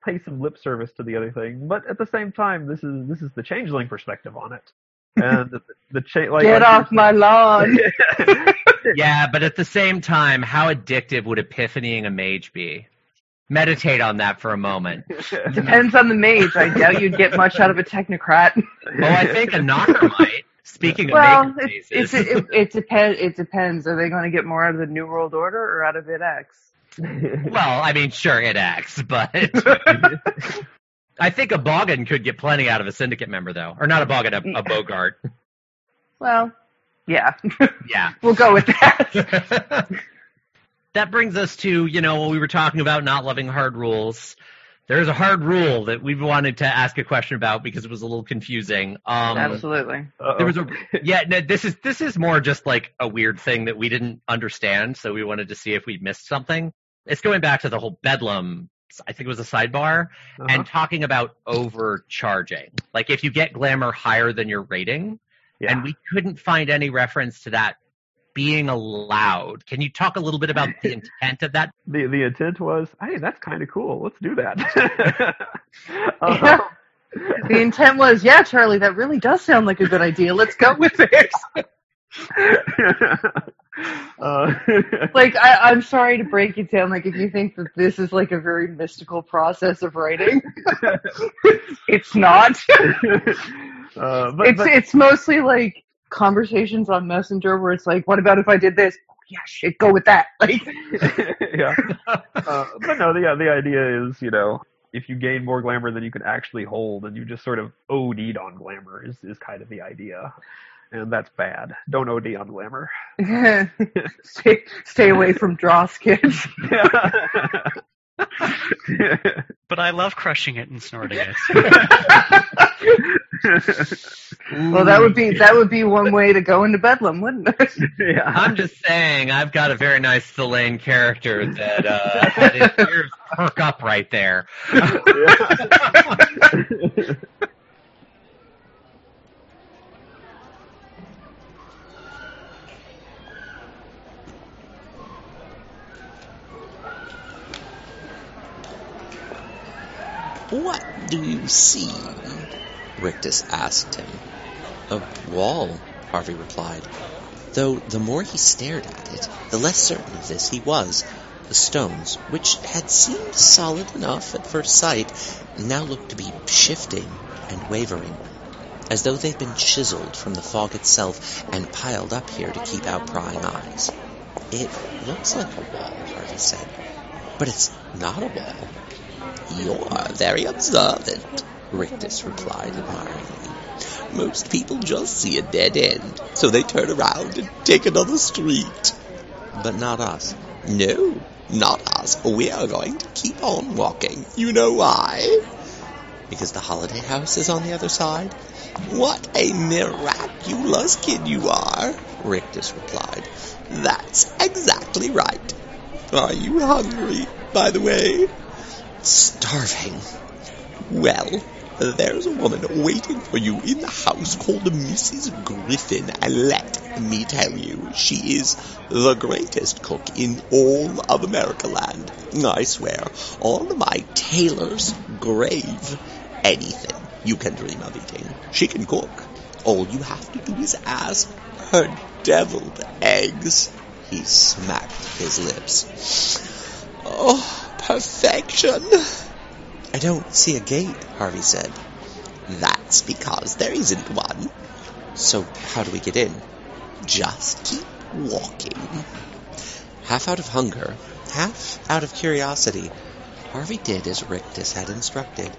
pay some lip service to the other thing. But at the same time, this is this is the Changeling perspective on it. And the, the cha- like, Get like, off my lawn! Yeah, but at the same time, how addictive would epiphanying a mage be? Meditate on that for a moment. Depends on the mage. I doubt you'd get much out of a technocrat. Well, I think a knocker might. Speaking of well, it's, it's, it, it, it, depend, it depends. Are they going to get more out of the New World Order or out of I D X? Well, I mean, sure, I D X, but... I think a Boggin could get plenty out of a Syndicate member, though. Or not a Boggin, a, a Bogart. Well, yeah. Yeah. We'll go with that. That brings us to, you know, what we were talking about, not loving hard rules. There's a hard rule that we wanted to ask a question about because it was a little confusing. Um, Absolutely. There was a, yeah, no, this is this is more just like a weird thing that we didn't understand, so we wanted to see if we missed something. It's going back to the whole Bedlam, I think it was a sidebar, uh-huh. and talking about overcharging. Like if you get glamour higher than your rating, yeah. and we couldn't find any reference to that being allowed. Can you talk a little bit about the intent of that? The the intent was, hey, that's kind of cool. Let's do that. um, yeah. The intent was, yeah, Charlie, that really does sound like a good idea. Let's go with it. uh, like, I, I'm sorry to break it down. Like, if you think that this is like a very mystical process of writing, it's not. uh, but, it's but, it's mostly like conversations on Messenger where it's like, what about if I did this? Oh, yeah, shit, go with that. Like, yeah. Uh, but no, the the idea is, you know, if you gain more glamour than you can actually hold, and you just sort of OD'd on glamour is, is kind of the idea. And that's bad. Don't O D on glamour. stay, stay away from dross, kids. But I love crushing it and snorting it. Well, that would be that would be one way to go into Bedlam, wouldn't it? Yeah. I'm just saying, I've got a very nice Thallain character that uh, that is here, perk up right there. What do you see? Rictus asked him. A wall, Harvey replied, though the more he stared at it, the less certain of this he was. The stones, which had seemed solid enough at first sight, now looked to be shifting and wavering, as though they'd been chiseled from the fog itself and piled up here to keep out prying eyes. It looks like a wall, Harvey said, but it's not a wall. You're very observant, Rictus replied admiringly. Most people just see a dead end, so they turn around and take another street. But not us. No, not us. We are going to keep on walking. You know why? Because the holiday house is on the other side? What a miraculous kid you are, Rictus replied. That's exactly right. Are you hungry, by the way? Starving. Well, There's a woman waiting for you in the house called Missus Griffin, and let me tell you, she is the greatest cook in all of America land. I swear, on my tailor's grave, anything you can dream of eating, she can cook. All you have to do is ask her deviled eggs. He smacked his lips. Oh, perfection! I don't see a gate, Harvey said. That's because there isn't one. So how do we get in? Just keep walking. Half out of hunger, half out of curiosity, Harvey did as Rictus had instructed,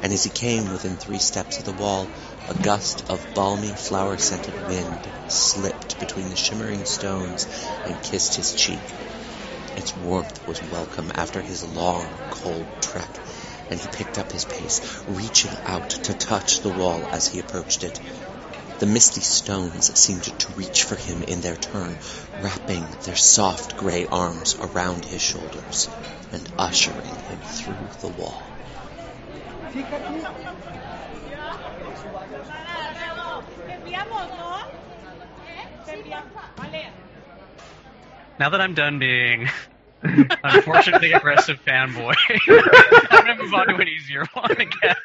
and as he came within three steps of the wall, a gust of balmy, flower-scented wind slipped between the shimmering stones and kissed his cheek. Its warmth was welcome after his long, cold trek, and he picked up his pace, reaching out to touch the wall as he approached it. The misty stones seemed to reach for him in their turn, wrapping their soft gray arms around his shoulders and ushering him through the wall. Now that I'm done being unfortunately aggressive fanboy, I'm going to move on to an easier one again.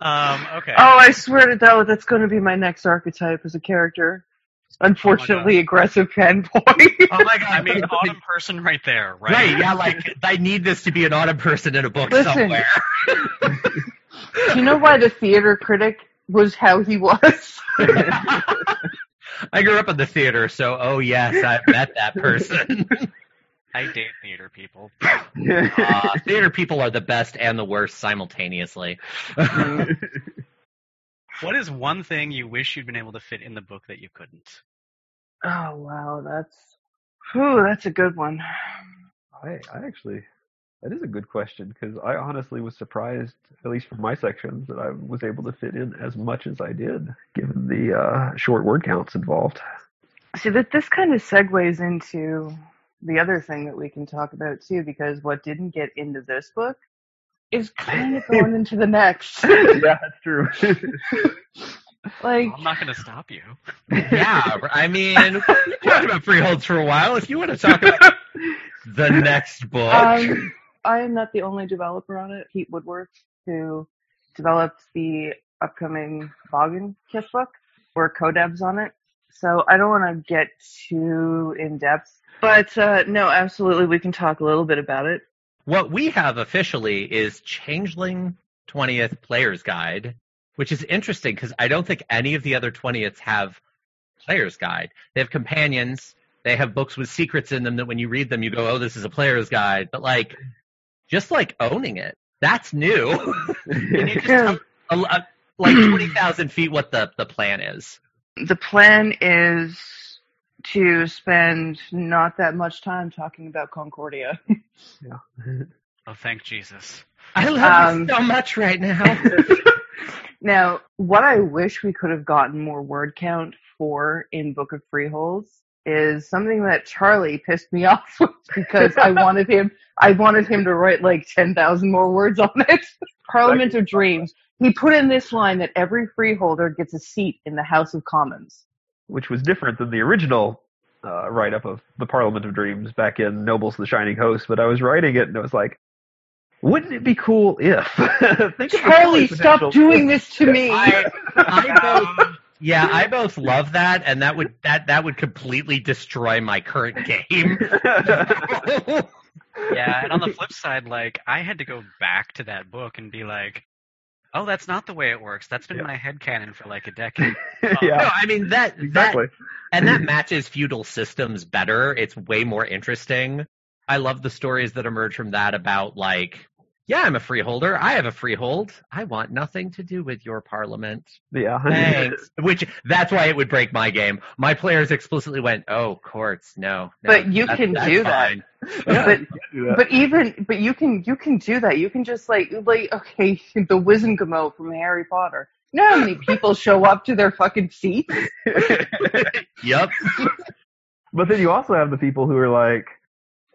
um, okay. Oh, I swear to God, that's going to be my next archetype as a character. Unfortunately, oh aggressive fanboy. Oh my God, I mean, autumn person right there, right? Right, yeah, like, I need this to be an autumn person in a book Listen, somewhere. Do you know why the theater critic was how he was? I grew up in the theater, so, oh yes, I've met that person. I date theater people. Uh, theater people are the best and the worst simultaneously. What is one thing you wish you'd been able to fit in the book that you couldn't? Oh, wow, that's... Whew, that's a good one. I, I actually... That is a good question, because I honestly was surprised, at least from my sections, that I was able to fit in as much as I did, given the uh, short word counts involved. See, that this kind of segues into the other thing that we can talk about, too, because what didn't get into this book is kind of going into the next. Yeah, that's true. Like, well, I'm not going to stop you. Yeah, I mean, we talked about Freeholds for a while. If you want to talk about the next book... Um, I am not the only developer on it. Pete Woodworth, who developed the upcoming Boggan Kiss book, or co-devs on it. So I don't want to get too in-depth. But uh, no, absolutely, we can talk a little bit about it. What we have officially is Changeling twentieth Player's Guide, which is interesting because I don't think any of the other twentieths have Player's Guide. They have companions. They have books with secrets in them that when you read them, you go, oh, this is a Player's Guide. But, like... Just like owning it, that's new. Can you just tell a, like twenty thousand feet what the, the plan is? The plan is to spend not that much time talking about Concordia. Yeah. Oh, thank Jesus. I love um, you so much right now. Now, what I wish we could have gotten more word count for in Book of Freeholds is something that Charlie pissed me off with because I wanted him I wanted him to write like ten thousand more words on it. Parliament of Dreams. He put in this line that every freeholder gets a seat in the House of Commons. Which was different than the original uh, write-up of the Parliament of Dreams back in Nobles the Shining Host, but I was writing it and I was like, wouldn't it be cool if... Charlie, stop doing this to me! I, I both... Yeah, I both love that, and that would that, that would completely destroy my current game. Yeah, and on the flip side, like, I had to go back to that book and be like, oh, that's not the way it works. That's been yeah. my headcanon for like a decade. Um, yeah. No, I mean, that, exactly. that... And that matches feudal systems better. It's way more interesting. I love the stories that emerge from that about, like... Yeah, I'm a freeholder. I have a freehold. I want nothing to do with your parliament. Yeah. Thanks. Which, that's why it would break my game. My players explicitly went, oh, courts, no. no but you that, can that's do fine. that. Yeah, but, do that. But even, but you can, you can do that. You can just like, like, okay, the Wizengamot from Harry Potter. You know how many people show up to their fucking seats? Yep. But then you also have the people who are like,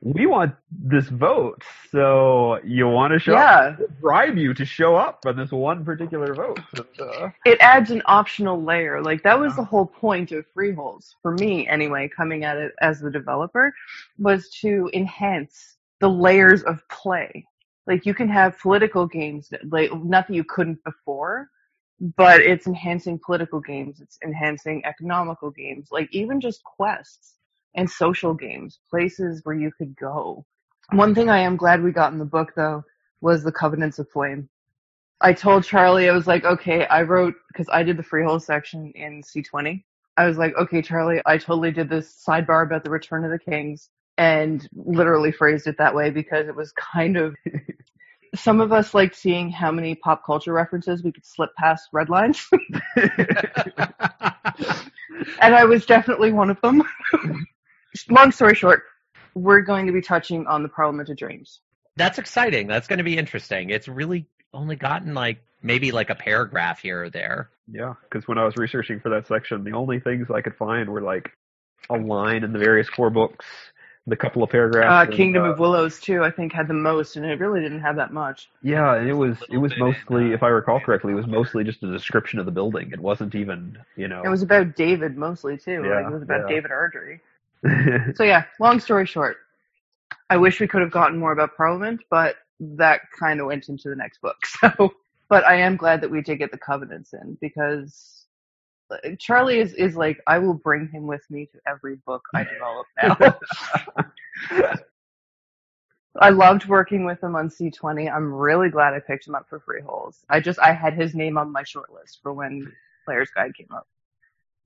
we want this vote, so you want to show yeah. up, we'll bribe you to show up on this one particular vote. But, uh... it adds an optional layer. Like, that was yeah. the whole point of Freeholds, for me anyway, coming at it as the developer, was to enhance the layers of play. Like, you can have political games, that, like, not that you couldn't before, but it's enhancing political games, it's enhancing economical games, like even just quests. And social games, places where you could go. One thing I am glad we got in the book, though, was the Covenants of Flame. I told Charlie, I was like, okay, I wrote, because I did the Freehold section in C twenty. I was like, okay, Charlie, I totally did this sidebar about the Return of the Kings, and literally phrased it that way because it was kind of... Some of us liked seeing how many pop culture references we could slip past red lines. And I was definitely one of them. Long story short, we're going to be touching on the Parliament of Dreams. That's exciting. That's going to be interesting. It's really only gotten like maybe like a paragraph here or there. Yeah, because when I was researching for that section, the only things I could find were like a line in the various core books, the couple of paragraphs. Uh, Kingdom and, uh, of Willows too, I think, had the most, and it really didn't have that much. Yeah, it was. It was mostly, in, uh, if I recall correctly, it was mostly just a description of the building. It wasn't even, you know. It was about David mostly too. Yeah, like, it was about yeah. David Ardrey. So yeah, long story short, I wish we could have gotten more about Parliament, but that kind of went into the next book. So, but I am glad that we did get the Covenants in, because Charlie is, is like, I will bring him with me to every book I develop now. I loved working with him on C twenty. I'm really glad I picked him up for Freeholds. I just, I had his name on my short list for when Player's Guide came up.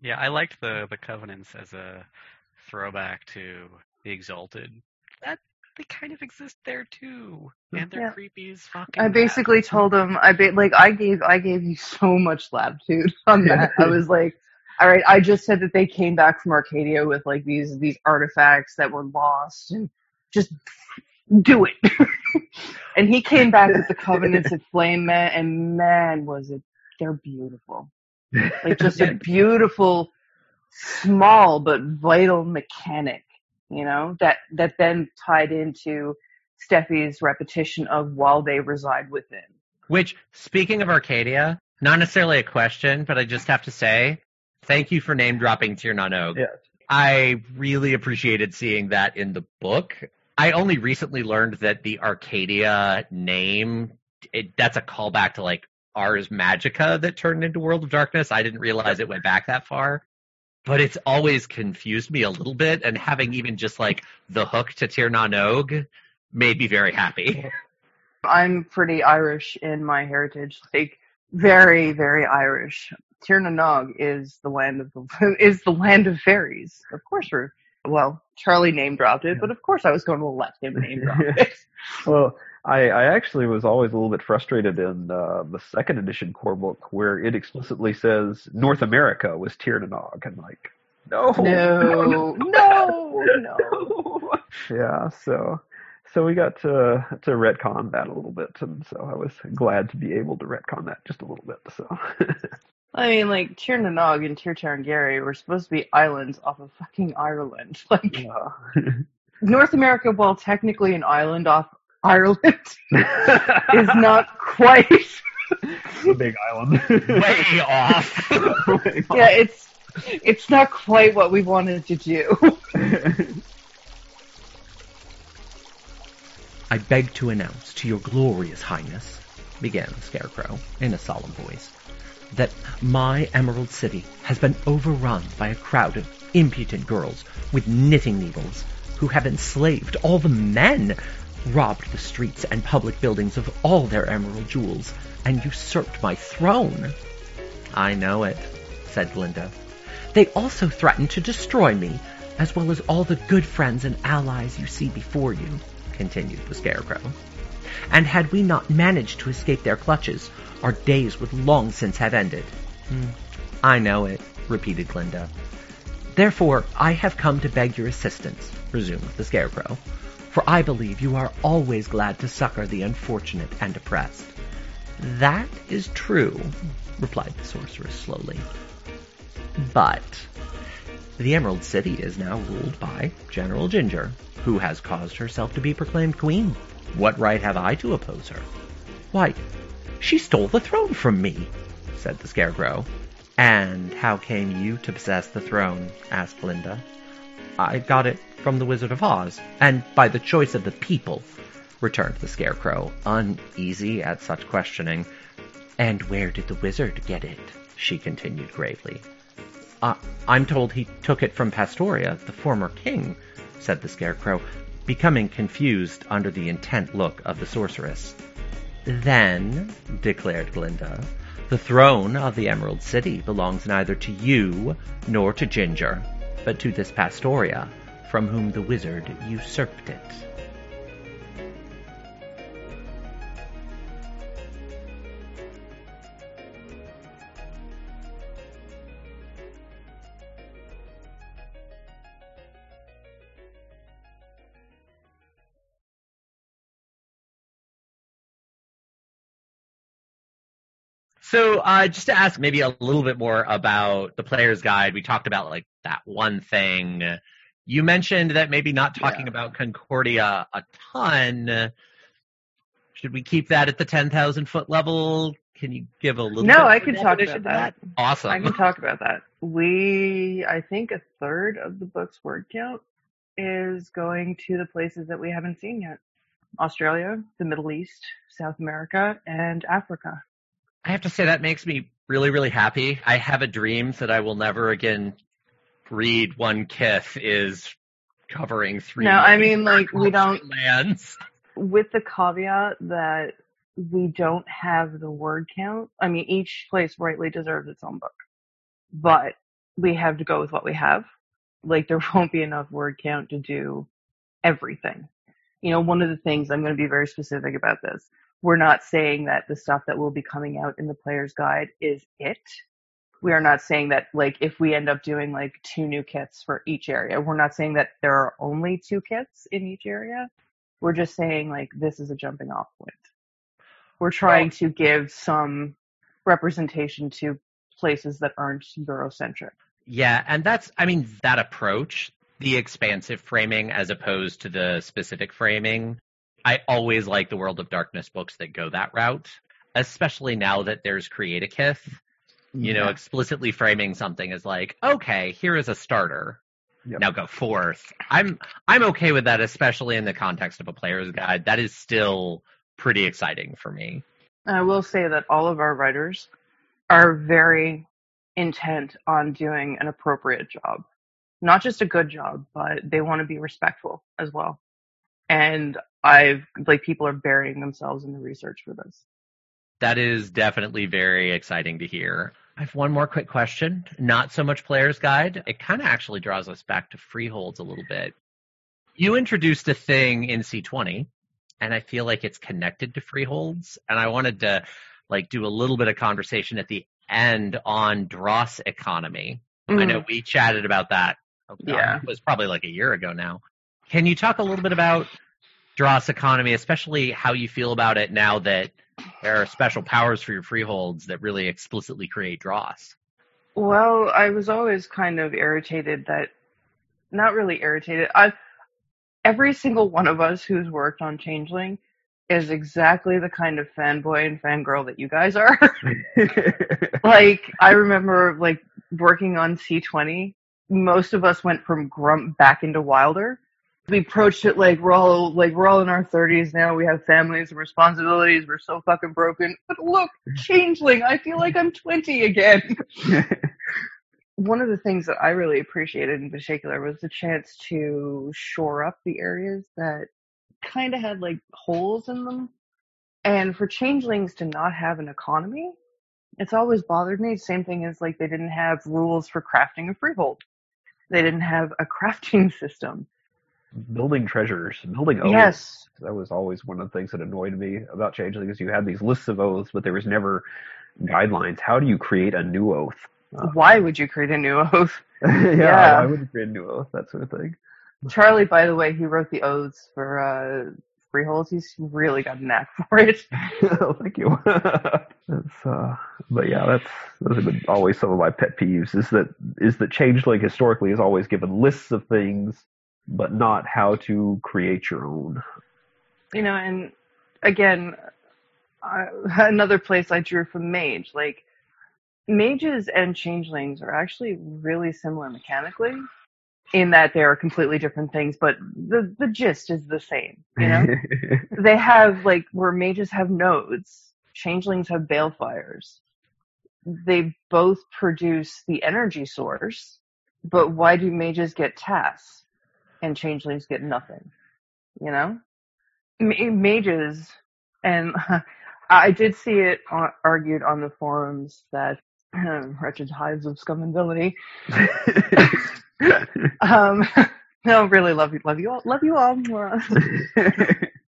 Yeah, I liked the, the Covenants as a throwback to the Exalted. That they kind of exist there too, and they're yeah. creepy as fucking. I basically bad. told him, I ba- like I gave I gave you so much latitude on that. I was like, all right, I just said that they came back from Arcadia with like these these artifacts that were lost, and just do it. And he came back with the Covenants of Flame, man, and man, was it they're beautiful, like just yeah. a beautiful. Small but vital mechanic, you know, that that then tied into Steffi's repetition of while they reside within. Which, speaking of Arcadia, not necessarily a question, but I just have to say, thank you for name dropping Tír na nÓg. Yes. I really appreciated seeing that in the book. I only recently learned that the Arcadia name, it, that's a callback to like Ars Magica that turned into World of Darkness. I didn't realize it went back that far. But it's always confused me a little bit, and having even just, like, the hook to Tír na nÓg made me very happy. I'm pretty Irish in my heritage, like, very, very Irish. Tír na nÓg is the land of the, is the land of fairies. Of course we're, well, Charlie name-dropped it, yeah. but of course I was going to let him name-drop it. Well, I, I actually was always a little bit frustrated in uh, the second edition core book where it explicitly says North America was Tír na nÓg, and like, no, no, no, no, no. Yeah, so so we got to to retcon that a little bit, and so I was glad to be able to retcon that just a little bit. So I mean, like Tír na nÓg and Tír Tarangeri were supposed to be islands off of fucking Ireland, like yeah. North America, while technically an island off. Ireland is not quite a big island. Way off. Way off. Yeah, it's it's not quite what we wanted to do. I beg to announce to your glorious highness, began the Scarecrow in a solemn voice, that my Emerald City has been overrun by a crowd of impudent girls with knitting needles who have enslaved all the men, robbed the streets and public buildings of all their emerald jewels, and usurped my throne. I know it, said Glinda. They also threatened to destroy me, as well as all the good friends and allies you see before you, continued the Scarecrow. And had we not managed to escape their clutches, our days would long since have ended. Mm, I know it, repeated Glinda. Therefore, I have come to beg your assistance, resumed the Scarecrow. For I believe you are always glad to succor the unfortunate and oppressed. That is true, replied the sorceress slowly. But The Emerald City is now ruled by General Ginger, who has caused herself to be proclaimed queen. What right have I to oppose her? Why, she stole the throne from me, said the Scarecrow. And how came you to possess the throne? Asked Glinda. I got it from the Wizard of Oz, and by the choice of the people, returned the Scarecrow, uneasy at such questioning. And where did the wizard get it? She continued gravely. Uh, I'm told he took it from Pastoria, the former king, said the Scarecrow, becoming confused under the intent look of the sorceress. Then, declared Glinda, the throne of the Emerald City belongs neither to you nor to Ginger, but to this Pastoria, from whom the wizard usurped it. So uh, just to ask maybe a little bit more about the player's guide, we talked about like that one thing. You mentioned that maybe not talking yeah. about Concordia a ton. Should we keep that at the ten thousand foot level? Can you give a little no, bit? No, I can talk about that. that. Awesome. I can talk about that. We, I think a third of the book's word count is going to the places that we haven't seen yet. Australia, the Middle East, South America, and Africa. I have to say that makes me really, really happy. I have a dream that I will never again read One Kith is covering three. No, I mean, like, we don't... lands. With the caveat that we don't have the word count. I mean, each place rightly deserves its own book. But we have to go with what we have. Like, there won't be enough word count to do everything. You know, one of the things, I'm going to be very specific about this. We're not saying that the stuff that will be coming out in the player's guide is it. We are not saying that, like, if we end up doing, like, two new kits for each area, we're not saying that there are only two kits in each area. We're just saying, like, this is a jumping off point. We're trying to give some representation to places that aren't Eurocentric. Yeah, and that's, I mean, that approach, the expansive framing as opposed to the specific framing, I always like the World of Darkness books that go that route, especially now that there's Create a Kith, you yeah. know, explicitly framing something as like, okay, here is a starter. Yep. Now go forth. I'm I'm okay with that, especially in the context of a player's guide. That is still pretty exciting for me. I will say that all of our writers are very intent on doing an appropriate job. Not just a good job, but they want to be respectful as well. And I've, like, people are burying themselves in the research for this. That is definitely very exciting to hear. I have one more quick question. Not so much player's guide. It kind of actually draws us back to Freeholds a little bit. You introduced a thing in C twenty, and I feel like it's connected to Freeholds. And I wanted to, like, do a little bit of conversation at the end on dross economy. Mm. I know we chatted about that. Oh, God, yeah. It was probably like a year ago now. Can you talk a little bit about dross economy, especially how you feel about it now that there are special powers for your freeholds that really explicitly create dross? Well, I was always kind of irritated that, not really irritated, I, every single one of us who's worked on Changeling is exactly the kind of fanboy and fangirl that you guys are. Like, I remember, like, working on C twenty, most of us went from Grump back into Wilder. We approached it like we're all like we're all in our thirties now. We have families and responsibilities. We're so fucking broken. But look, Changeling, I feel like I'm twenty again. One of the things that I really appreciated in particular was the chance to shore up the areas that kind of had like holes in them. And for Changelings to not have an economy, it's always bothered me. Same thing as like they didn't have rules for crafting a freehold. They didn't have a crafting system. Building treasures, building oaths. Yes. That was always one of the things that annoyed me about Changeling, because you had these lists of oaths, but there was never guidelines. How do you create a new oath? Uh, why would you create a new oath? yeah, yeah, why would you create a new oath? That sort of thing. Charlie, by the way, he wrote the oaths for uh, Freeholds. He's really got a knack for it. Oh, thank you. That's, uh, but yeah, that's that's been always some of my pet peeves is that is that Changeling historically has always given lists of things, but not how to create your own. You know, and again, uh, another place I drew from Mage, like. Mages and changelings are actually really similar mechanically in that they are completely different things, but the, the gist is the same, you know? They have, like, where mages have nodes, changelings have balefires. They both produce the energy source, but why do mages get tasks and changelings get nothing, you know? M- mages, and I did see it on, argued on the forums that wretched hives of scum and villainy. um, no, really love you, love you all, love you all.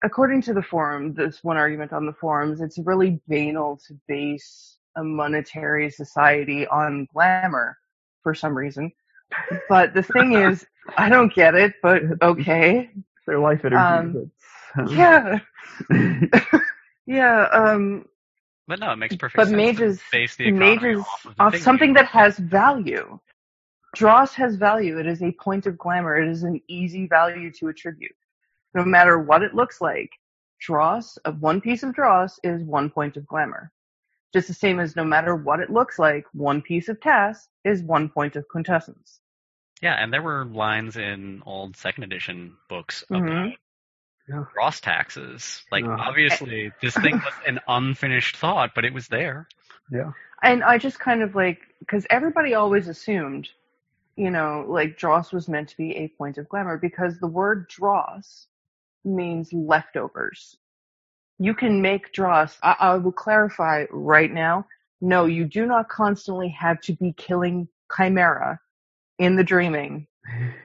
According to the forum, this one argument on the forums, it's really banal to base a monetary society on glamour for some reason. But the thing is, I don't get it. But okay, their life energy. Um, um... Yeah, yeah. Um, But no, it makes perfect but sense mages, to base the economy mages off of, off something that has value. Dross has value. It is a point of glamour. It is an easy value to attribute. No matter what it looks like, dross, one piece of dross is one point of glamour. Just the same as no matter what it looks like, one piece of tass is one point of quintessence. Yeah, and there were lines in old second edition books about mm-hmm. Yeah. Dross taxes. Like, yeah. Obviously, this thing was an unfinished thought, but it was there. Yeah. And I just kind of, like, because everybody always assumed, you know, like, dross was meant to be a point of glamour, because the word dross means leftovers. You can make dross. I, I will clarify right now. No, you do not constantly have to be killing chimera in the dreaming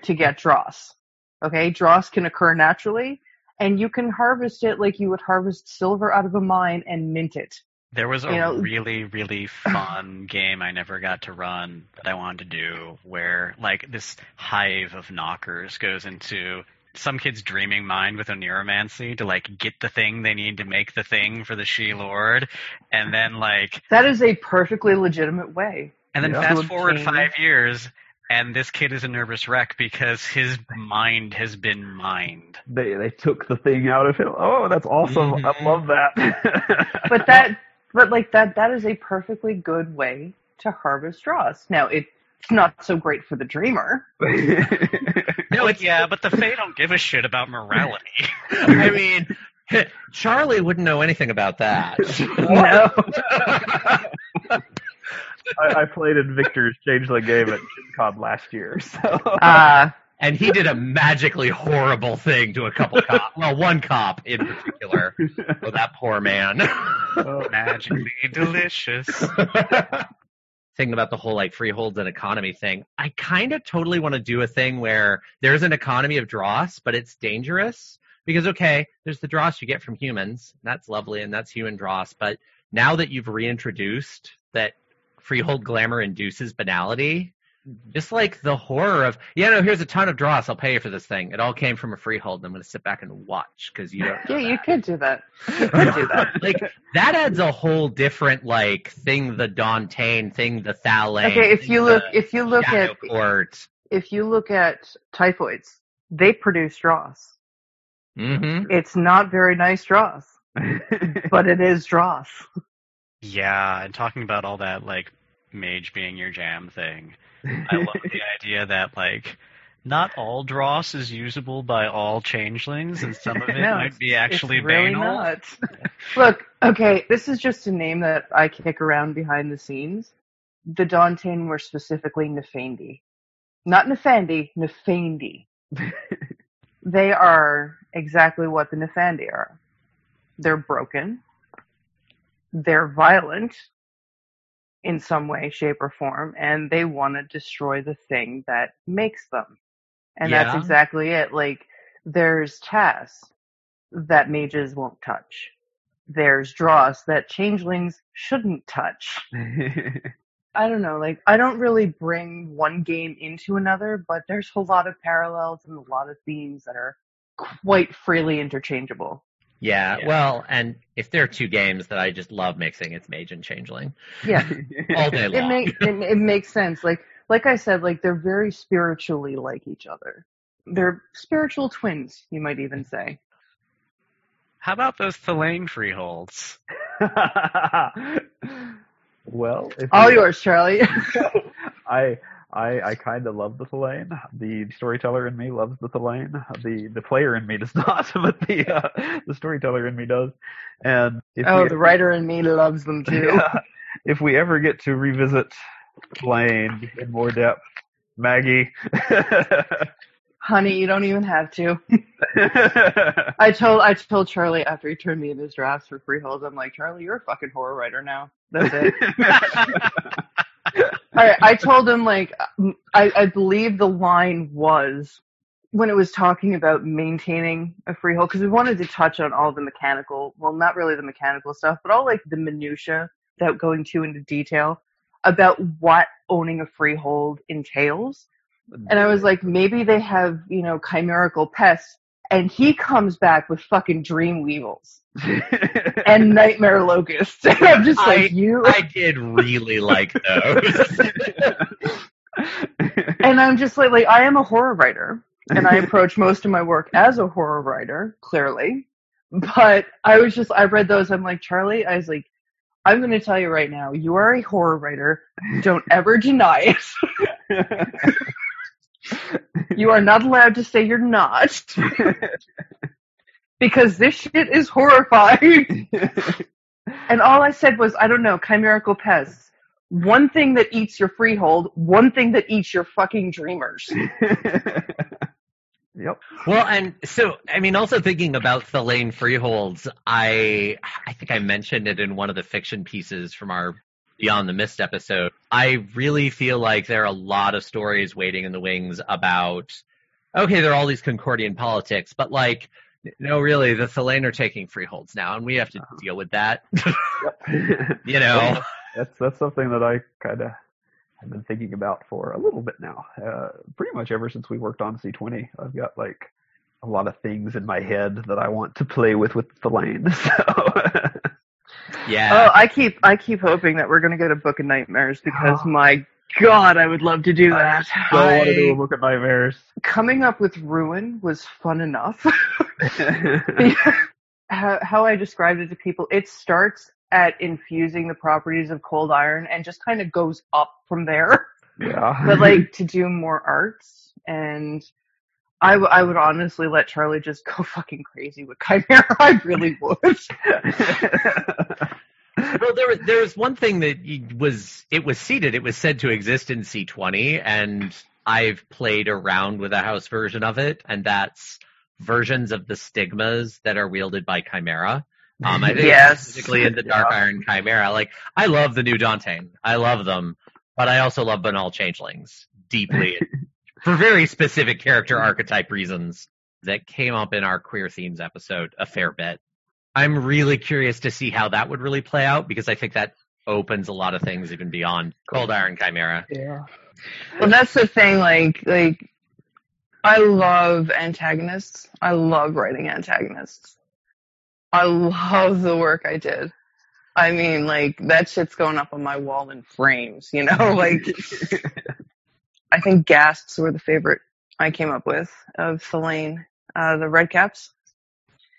to get dross. Okay? Dross can occur naturally. And you can harvest it like you would harvest silver out of a mine and mint it. There was a you know? really, really fun game I never got to run that I wanted to do where, like, this hive of knockers goes into some kid's dreaming mind with oneromancy to, like, get the thing they need to make the thing for the She-Lord. And then, like... That is a perfectly legitimate way. And then yeah. fast forward five years... And this kid is a nervous wreck because his mind has been mined. They they took the thing out of him. Oh, that's awesome! Mm-hmm. I love that. But that, but like that, that is a perfectly good way to harvest dross. Now it's not so great for the dreamer. No, like, yeah, but the Fae don't give a shit about morality. I mean, Charlie wouldn't know anything about that. No. I, I played in Victor's Changeling game at GenCon last year, so. Uh, and he did a magically horrible thing to a couple cops. Well, one cop in particular. Oh, that poor man. Oh, magically delicious. Thinking about the whole, like, freeholds and economy thing, I kind of totally want to do a thing where there's an economy of dross, but it's dangerous. Because, okay, there's the dross you get from humans. And that's lovely, and that's human dross. But now that you've reintroduced that freehold glamour induces banality. Just like the horror of, yeah, no, here's a ton of dross. I'll pay you for this thing. It all came from a freehold. And I'm going to sit back and watch because you don't. Yeah, that. You could do that. You could do that. Like that adds a whole different like thing. The Dantain thing. The Thallain. Okay, if you look, if you look at court. if you look at typhoids, they produce dross. Mm-hmm. It's not very nice dross, but it is dross. Yeah, and talking about all that, like, mage being your jam thing, I love the idea that, like, not all dross is usable by all changelings, and some of it no, might be actually it's really banal. Not. Look, okay, this is just a name that I kick around behind the scenes. The Dantain were specifically Nefandi. Not Nefandi, Nefandi. They are exactly what the Nefandi are. They're broken. They're violent in some way, shape, or form, and they want to destroy the thing that makes them. And yeah. That's exactly it. Like, there's tasks that mages won't touch. There's dross that changelings shouldn't touch. I don't know, like, I don't really bring one game into another, but there's a lot of parallels and a lot of themes that are quite freely interchangeable. Yeah, yeah, well, and if there are two games that I just love mixing, it's Mage and Changeling. Yeah. All day long. It, make, it, it makes sense. Like like I said, like they're very spiritually like each other. They're spiritual twins, you might even say. How about those Thallain freeholds? Well, if all you, yours, Charlie. I I I kind of love the Thallain. The storyteller in me loves the Thallain. The the player in me does not, but the uh, the storyteller in me does. And if oh, we, the writer in me loves them too. Yeah, if we ever get to revisit Thallain in more depth, Maggie. Honey, you don't even have to. I told I told Charlie after he turned me in his drafts for Freeholds, I'm like, Charlie, you're a fucking horror writer now. That's it. All right, I told him, like, I, I believe the line was, when it was talking about maintaining a freehold, because we wanted to touch on all the mechanical, well, not really the mechanical stuff, but all, like, the minutia without going too into detail about what owning a freehold entails. And I was like, maybe they have, you know, chimerical pests, and he comes back with fucking dream weevils and nightmare locusts. And I'm just I, like, you. I did really like those. And I'm just like, like, I am a horror writer, and I approach most of my work as a horror writer, clearly. But I was just, I read those, I'm like, Charlie, I was like, I'm going to tell you right now, you are a horror writer. Don't ever deny it. You are not allowed to say you're not. Because this shit is horrifying. And all I said was, I don't know, chimerical pests. One thing that eats your freehold, one thing that eats your fucking dreamers. Yep. Well, and so, I mean, also thinking about Thallain freeholds, I I think I mentioned it in one of the fiction pieces from our Beyond the Mist episode. I really feel like there are a lot of stories waiting in the wings about, okay, there are all these Concordian politics, but like, no, really, the Thallain are taking freeholds now, and we have to uh-huh. deal with that. You know? That's, that's something that I kind of have been thinking about for a little bit now. Uh, pretty much ever since we worked on C twenty, I've got like a lot of things in my head that I want to play with with Thallain, so... Yeah. Oh, I keep I keep hoping that we're going to go to Book of Nightmares, because oh. my God, I would love to do that. I so I... want to do a Book of Nightmares. Coming up with Ruin was fun enough. how, how I described it to people, it starts at infusing the properties of cold iron and just kind of goes up from there. Yeah. But like to do more arts, and I, w- I would honestly let Charlie just go fucking crazy with chimera. I really would. Well, there was there was one thing that was it was seeded. It was said to exist in C twenty, and I've played around with a house version of it, and that's versions of the stigmas that are wielded by chimera. Um, I think yes. Specifically in the Dark yeah. Iron chimera. Like, I love the new Dantain. I love them, but I also love banal changelings deeply. For very specific character archetype reasons that came up in our queer themes episode a fair bit. I'm really curious to see how that would really play out, because I think that opens a lot of things even beyond Cold Iron Chimera. Yeah. Well, that's the thing, like, like, I love antagonists. I love writing antagonists. I love the work I did. I mean, like, that shit's going up on my wall in frames, you know, like... I think Ghasts were the favorite I came up with of Thallain, uh, the Redcaps.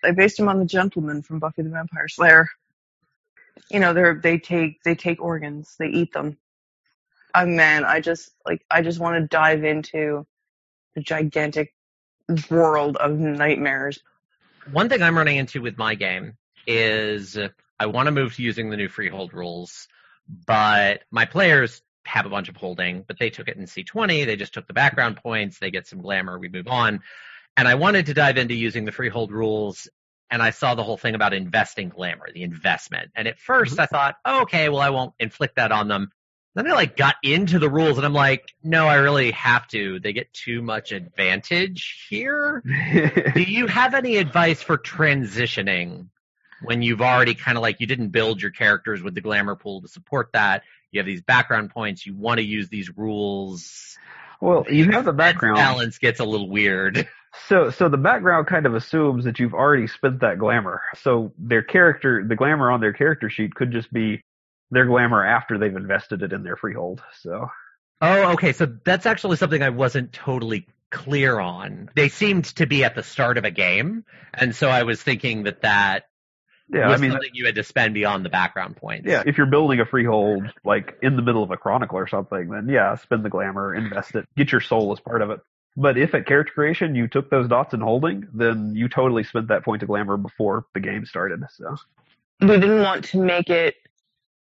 I based him on the gentleman from Buffy the Vampire Slayer. You know, they they take they take organs, they eat them. Oh man, I just like I just want to dive into the gigantic world of nightmares. One thing I'm running into with my game is I want to move to using the new freehold rules, but my players have a bunch of holding, but they took it in C twenty. They just took the background points. They get some glamour. We move on. And I wanted to dive into using the freehold rules, and I saw the whole thing about investing glamour, the investment. And at first I thought, oh, okay, well, I won't inflict that on them. Then I like got into the rules, and I'm like, no, I really have to. They get too much advantage here. Do you have any advice for transitioning when you've already kind of like, you didn't build your characters with the glamour pool to support that? You have these background points. You want to use these rules. Well, you have the background. Balance gets a little weird. So, so the background kind of assumes that you've already spent that glamour. So their character, the glamour on their character sheet could just be their glamour after they've invested it in their freehold. So. Oh, okay. So that's actually something I wasn't totally clear on. They seemed to be at the start of a game. And so I was thinking that that yeah, was I mean, something you had to spend beyond the background points. Yeah. If you're building a freehold, like in the middle of a chronicle or something, then yeah, spend the glamour, invest it, get your soul as part of it. But if at character creation you took those dots in holding, then you totally spent that point of glamour before the game started. So we didn't want to make it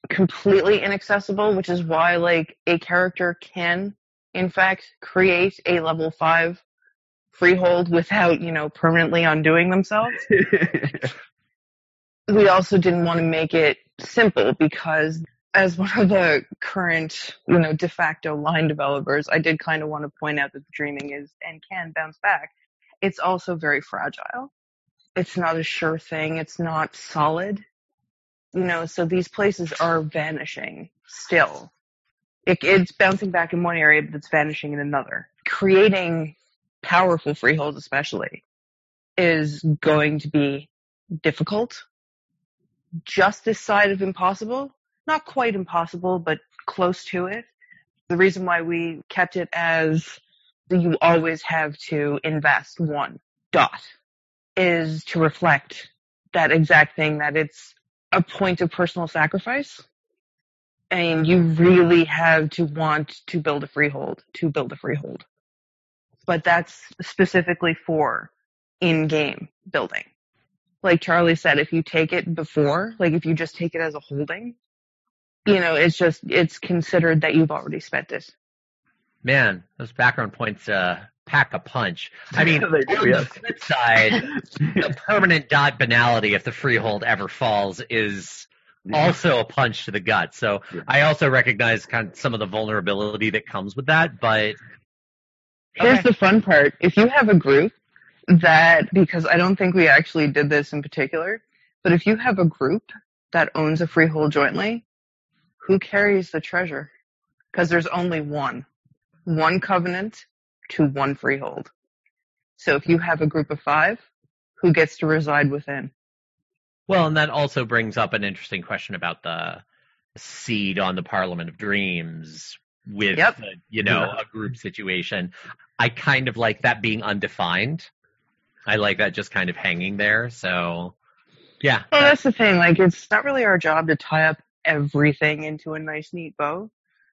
completely inaccessible, which is why like a character can, in fact, create a level five freehold without, you know, permanently undoing themselves. We also didn't want to make it simple because as one of the current, you know, de facto line developers, I did kind of want to point out that dreaming is and can bounce back. It's also very fragile. It's not a sure thing. It's not solid. You know, so these places are vanishing still. It, it's bouncing back in one area, but it's vanishing in another. Creating powerful freeholds, especially, is going to be difficult. Just this side of impossible. Not quite impossible, but close to it. The reason why we kept it as you always have to invest one dot is to reflect that exact thing, that it's a point of personal sacrifice. And you really have to want to build a freehold, to build a freehold. But that's specifically for in-game building. Like Charlie said, if you take it before, like if you just take it as a holding, you know, it's just, it's considered that you've already spent this. Man, those background points uh, pack a punch. I mean, do, on yeah. the flip side, the permanent dot banality, if the freehold ever falls, is also a punch to the gut. So yeah. I also recognize kind of some of the vulnerability that comes with that, but... Okay. Here's the fun part. If you have a group that, because I don't think we actually did this in particular, but if you have a group that owns a freehold jointly, who carries the treasure? Because there's only one. One covenant to one freehold. So if you have a group of five, who gets to reside within? Well, and that also brings up an interesting question about the seed on the Parliament of Dreams with, yep. the, you know, yeah. a group situation. I kind of like that being undefined. I like that just kind of hanging there. So, yeah. Well, that's the thing. Like, it's not really our job to tie up everything into a nice neat bow.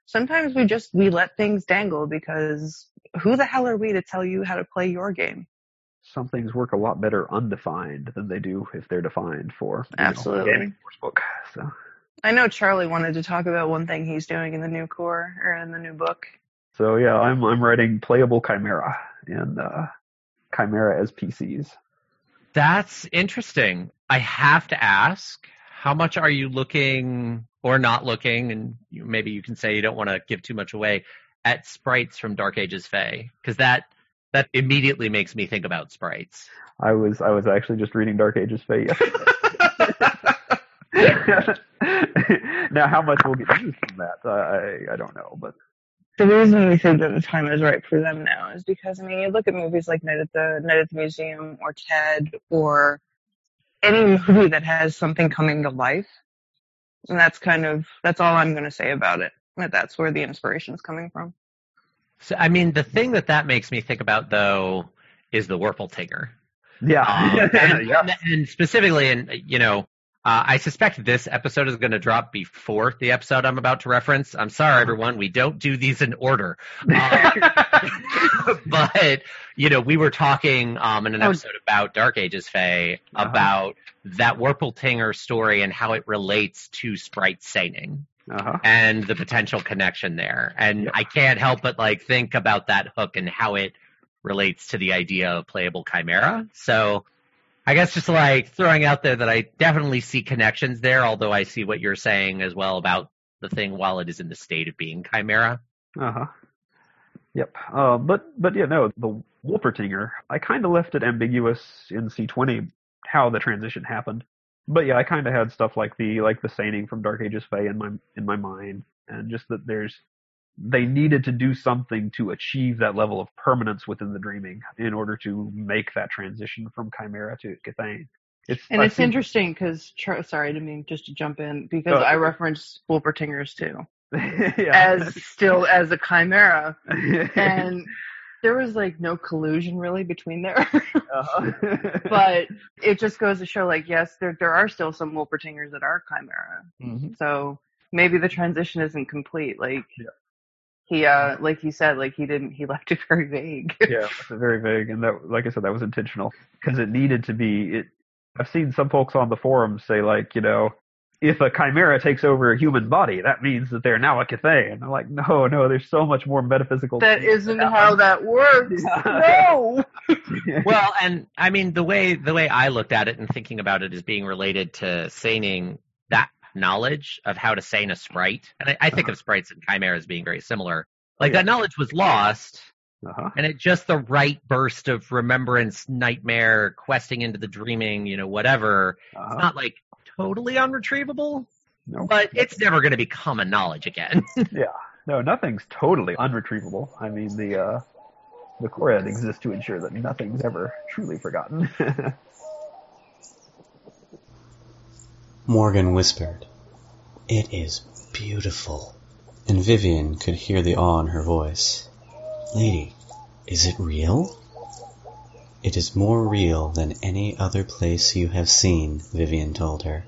Sometimes we just we let things dangle because who the hell are we to tell you how to play your game? Some things work a lot better undefined than they do if they're defined for absolutely know, book, so. I know Charlie wanted to talk about one thing he's doing in the new core or in the new book. So yeah, I'm I'm writing playable Chimera and uh, Chimera as P Cs. That's interesting. I have to ask. How much are you looking or not looking, and you, maybe you can say you don't want to give too much away, at sprites from Dark Ages Fae? Because that, that immediately makes me think about sprites. I was I was actually just reading Dark Ages Fae yesterday. Now, how much will get used from that, I, I don't know. But the reason we think that the time is right for them now is because, I mean, you look at movies like Night at the, Night at the Museum or Ted or... any movie that has something coming to life, and that's kind of, that's all I'm going to say about it, that that's where the inspiration is coming from. So, I mean, the thing that that makes me think about, though, is the Wolpertinger. Yeah. Um, and, yeah. and specifically, and, you know, uh, I suspect this episode is going to drop before the episode I'm about to reference. I'm sorry, everyone. We don't do these in order. Um, but, you know, we were talking um, in an episode about Dark Ages Fae about uh-huh. that Wolpertinger story and how it relates to sprite saining uh-huh. and the potential connection there. And yeah. I can't help but, like, think about that hook and how it relates to the idea of playable Chimera. So... I guess just like throwing out there that I definitely see connections there, although I see what you're saying as well about the thing while it is in the state of being Chimera. Uh-huh. Yep. Uh, but, but yeah, no, the Wolpertinger, I kind of left it ambiguous in C twenty how the transition happened. But yeah, I kind of had stuff like the like the Saining from Dark Ages Fae in my in my mind, and just that there's they needed to do something to achieve that level of permanence within the dreaming in order to make that transition from Chimera to Kithain. It's, and I it's think, interesting because, sorry, I didn't mean just to jump in, because oh, I referenced Wolpertinger's too, yeah. as still as a Chimera. And there was like no collusion really between there. uh-huh. But it just goes to show, like, yes, there there are still some Wolpertingers that are Chimera. Mm-hmm. So maybe the transition isn't complete. Like yeah. he, uh, like you said, like he didn't, he left it very vague. Yeah, it was very vague. And that, like I said, that was intentional because it needed to be, it, I've seen some folks on the forums say, like, you know, if a chimera takes over a human body, that means that they're now a Kithain. And I'm like, no, no, there's so much more metaphysical. That isn't that how happens. That works. No. Well, and I mean, the way the way I looked at it and thinking about it is being related to seining that knowledge of how to seine a sprite. And I, I think uh-huh. of sprites and chimeras being very similar. Like, oh, yeah. that knowledge was lost. Uh-huh. And it just the right burst of remembrance, nightmare, questing into the dreaming, you know, whatever. Uh-huh. It's not like totally unretrievable, no. but it's never going to be common knowledge again. Yeah. No, nothing's totally unretrievable. I mean, the, uh, the Korad exists to ensure that nothing's ever truly forgotten. Morgan whispered, "It is beautiful." And Vivian could hear the awe in her voice. "Lady, is it real?" "It is more real than any other place you have seen," Vivian told her,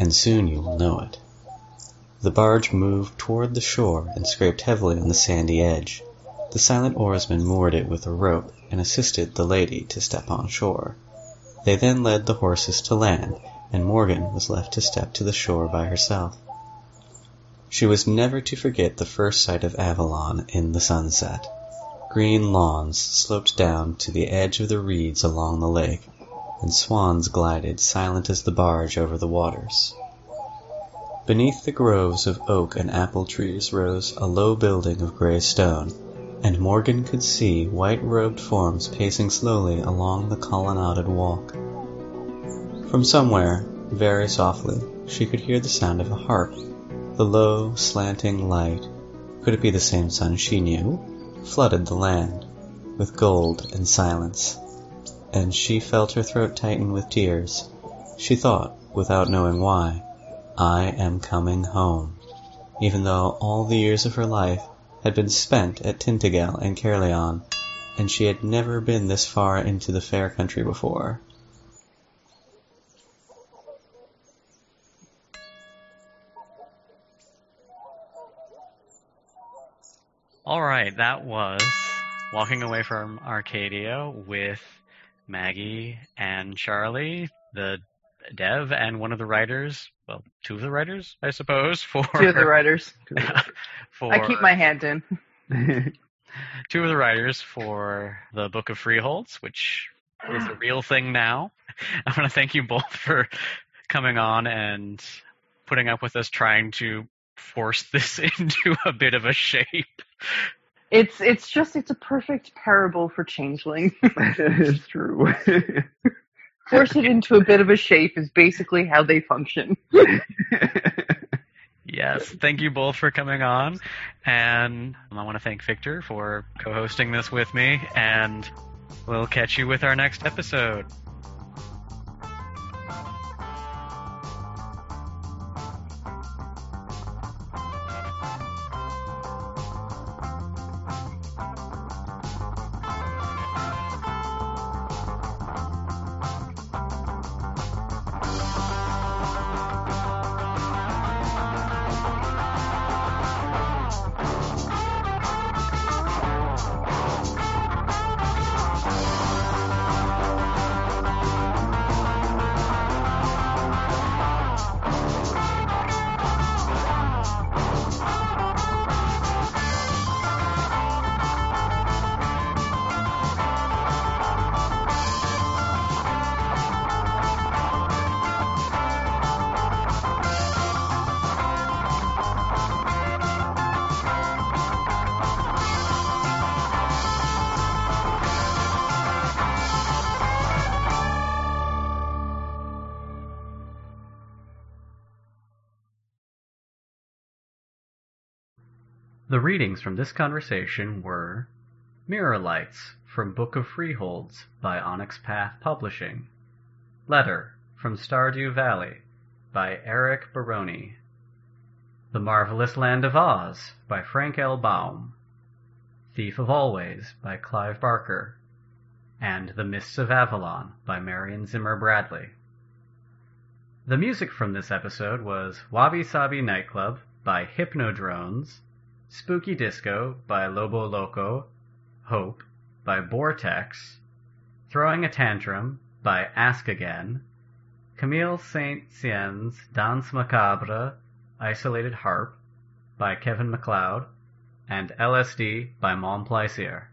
"and soon you will know it." The barge moved toward the shore and scraped heavily on the sandy edge. The silent oarsman moored it with a rope and assisted the lady to step on shore. They then led the horses to land, and Morgan was left to step to the shore by herself. She was never to forget the first sight of Avalon in the sunset. Green lawns sloped down to the edge of the reeds along the lake, and swans glided silent as the barge over the waters. Beneath the groves of oak and apple trees rose a low building of gray stone, and Morgan could see white-robed forms pacing slowly along the colonnaded walk. From somewhere, very softly, she could hear the sound of a harp, the low, slanting light. Could it be the same sun she knew? Flooded the land with gold and silence, and she felt her throat tighten with tears. She thought, without knowing why, "I am coming home," even though all the years of her life had been spent at Tintagel and Caerleon, and she had never been this far into the fair country before. Alright, that was Walking Away from Arcadia with Maggie and Charlie, the dev and one of the writers, well, two of the writers, I suppose, for... Two of the writers. for, I keep my hand in. Two of the writers for the Book of Freeholds, which is a real thing now. I want to thank you both for coming on and putting up with us trying to force this into a bit of a shape. It's it's just it's a perfect parable for Changeling. It's true. Force it into a bit of a shape is basically how they function. Yes, thank you both for coming on, and I want to thank Victor for co-hosting this with me, and we'll catch you with our next episode. The readings from this conversation were Mirror Lights from Book of Freeholds by Onyx Path Publishing, Letter from Stardew Valley by Eric Baroni, The Marvelous Land of Oz by Frank L. Baum, Thief of Always by Clive Barker, and The Mists of Avalon by Marion Zimmer Bradley. The music from this episode was Wabi Sabi Nightclub by Hypnodrones, Spooky Disco by Lobo Loco, Hope by Vortex, Throwing a Tantrum by Ask Again, Camille Saint-Saëns' Danse Macabre, Isolated Harp by Kevin MacLeod, and L S D by Mon Plaisir.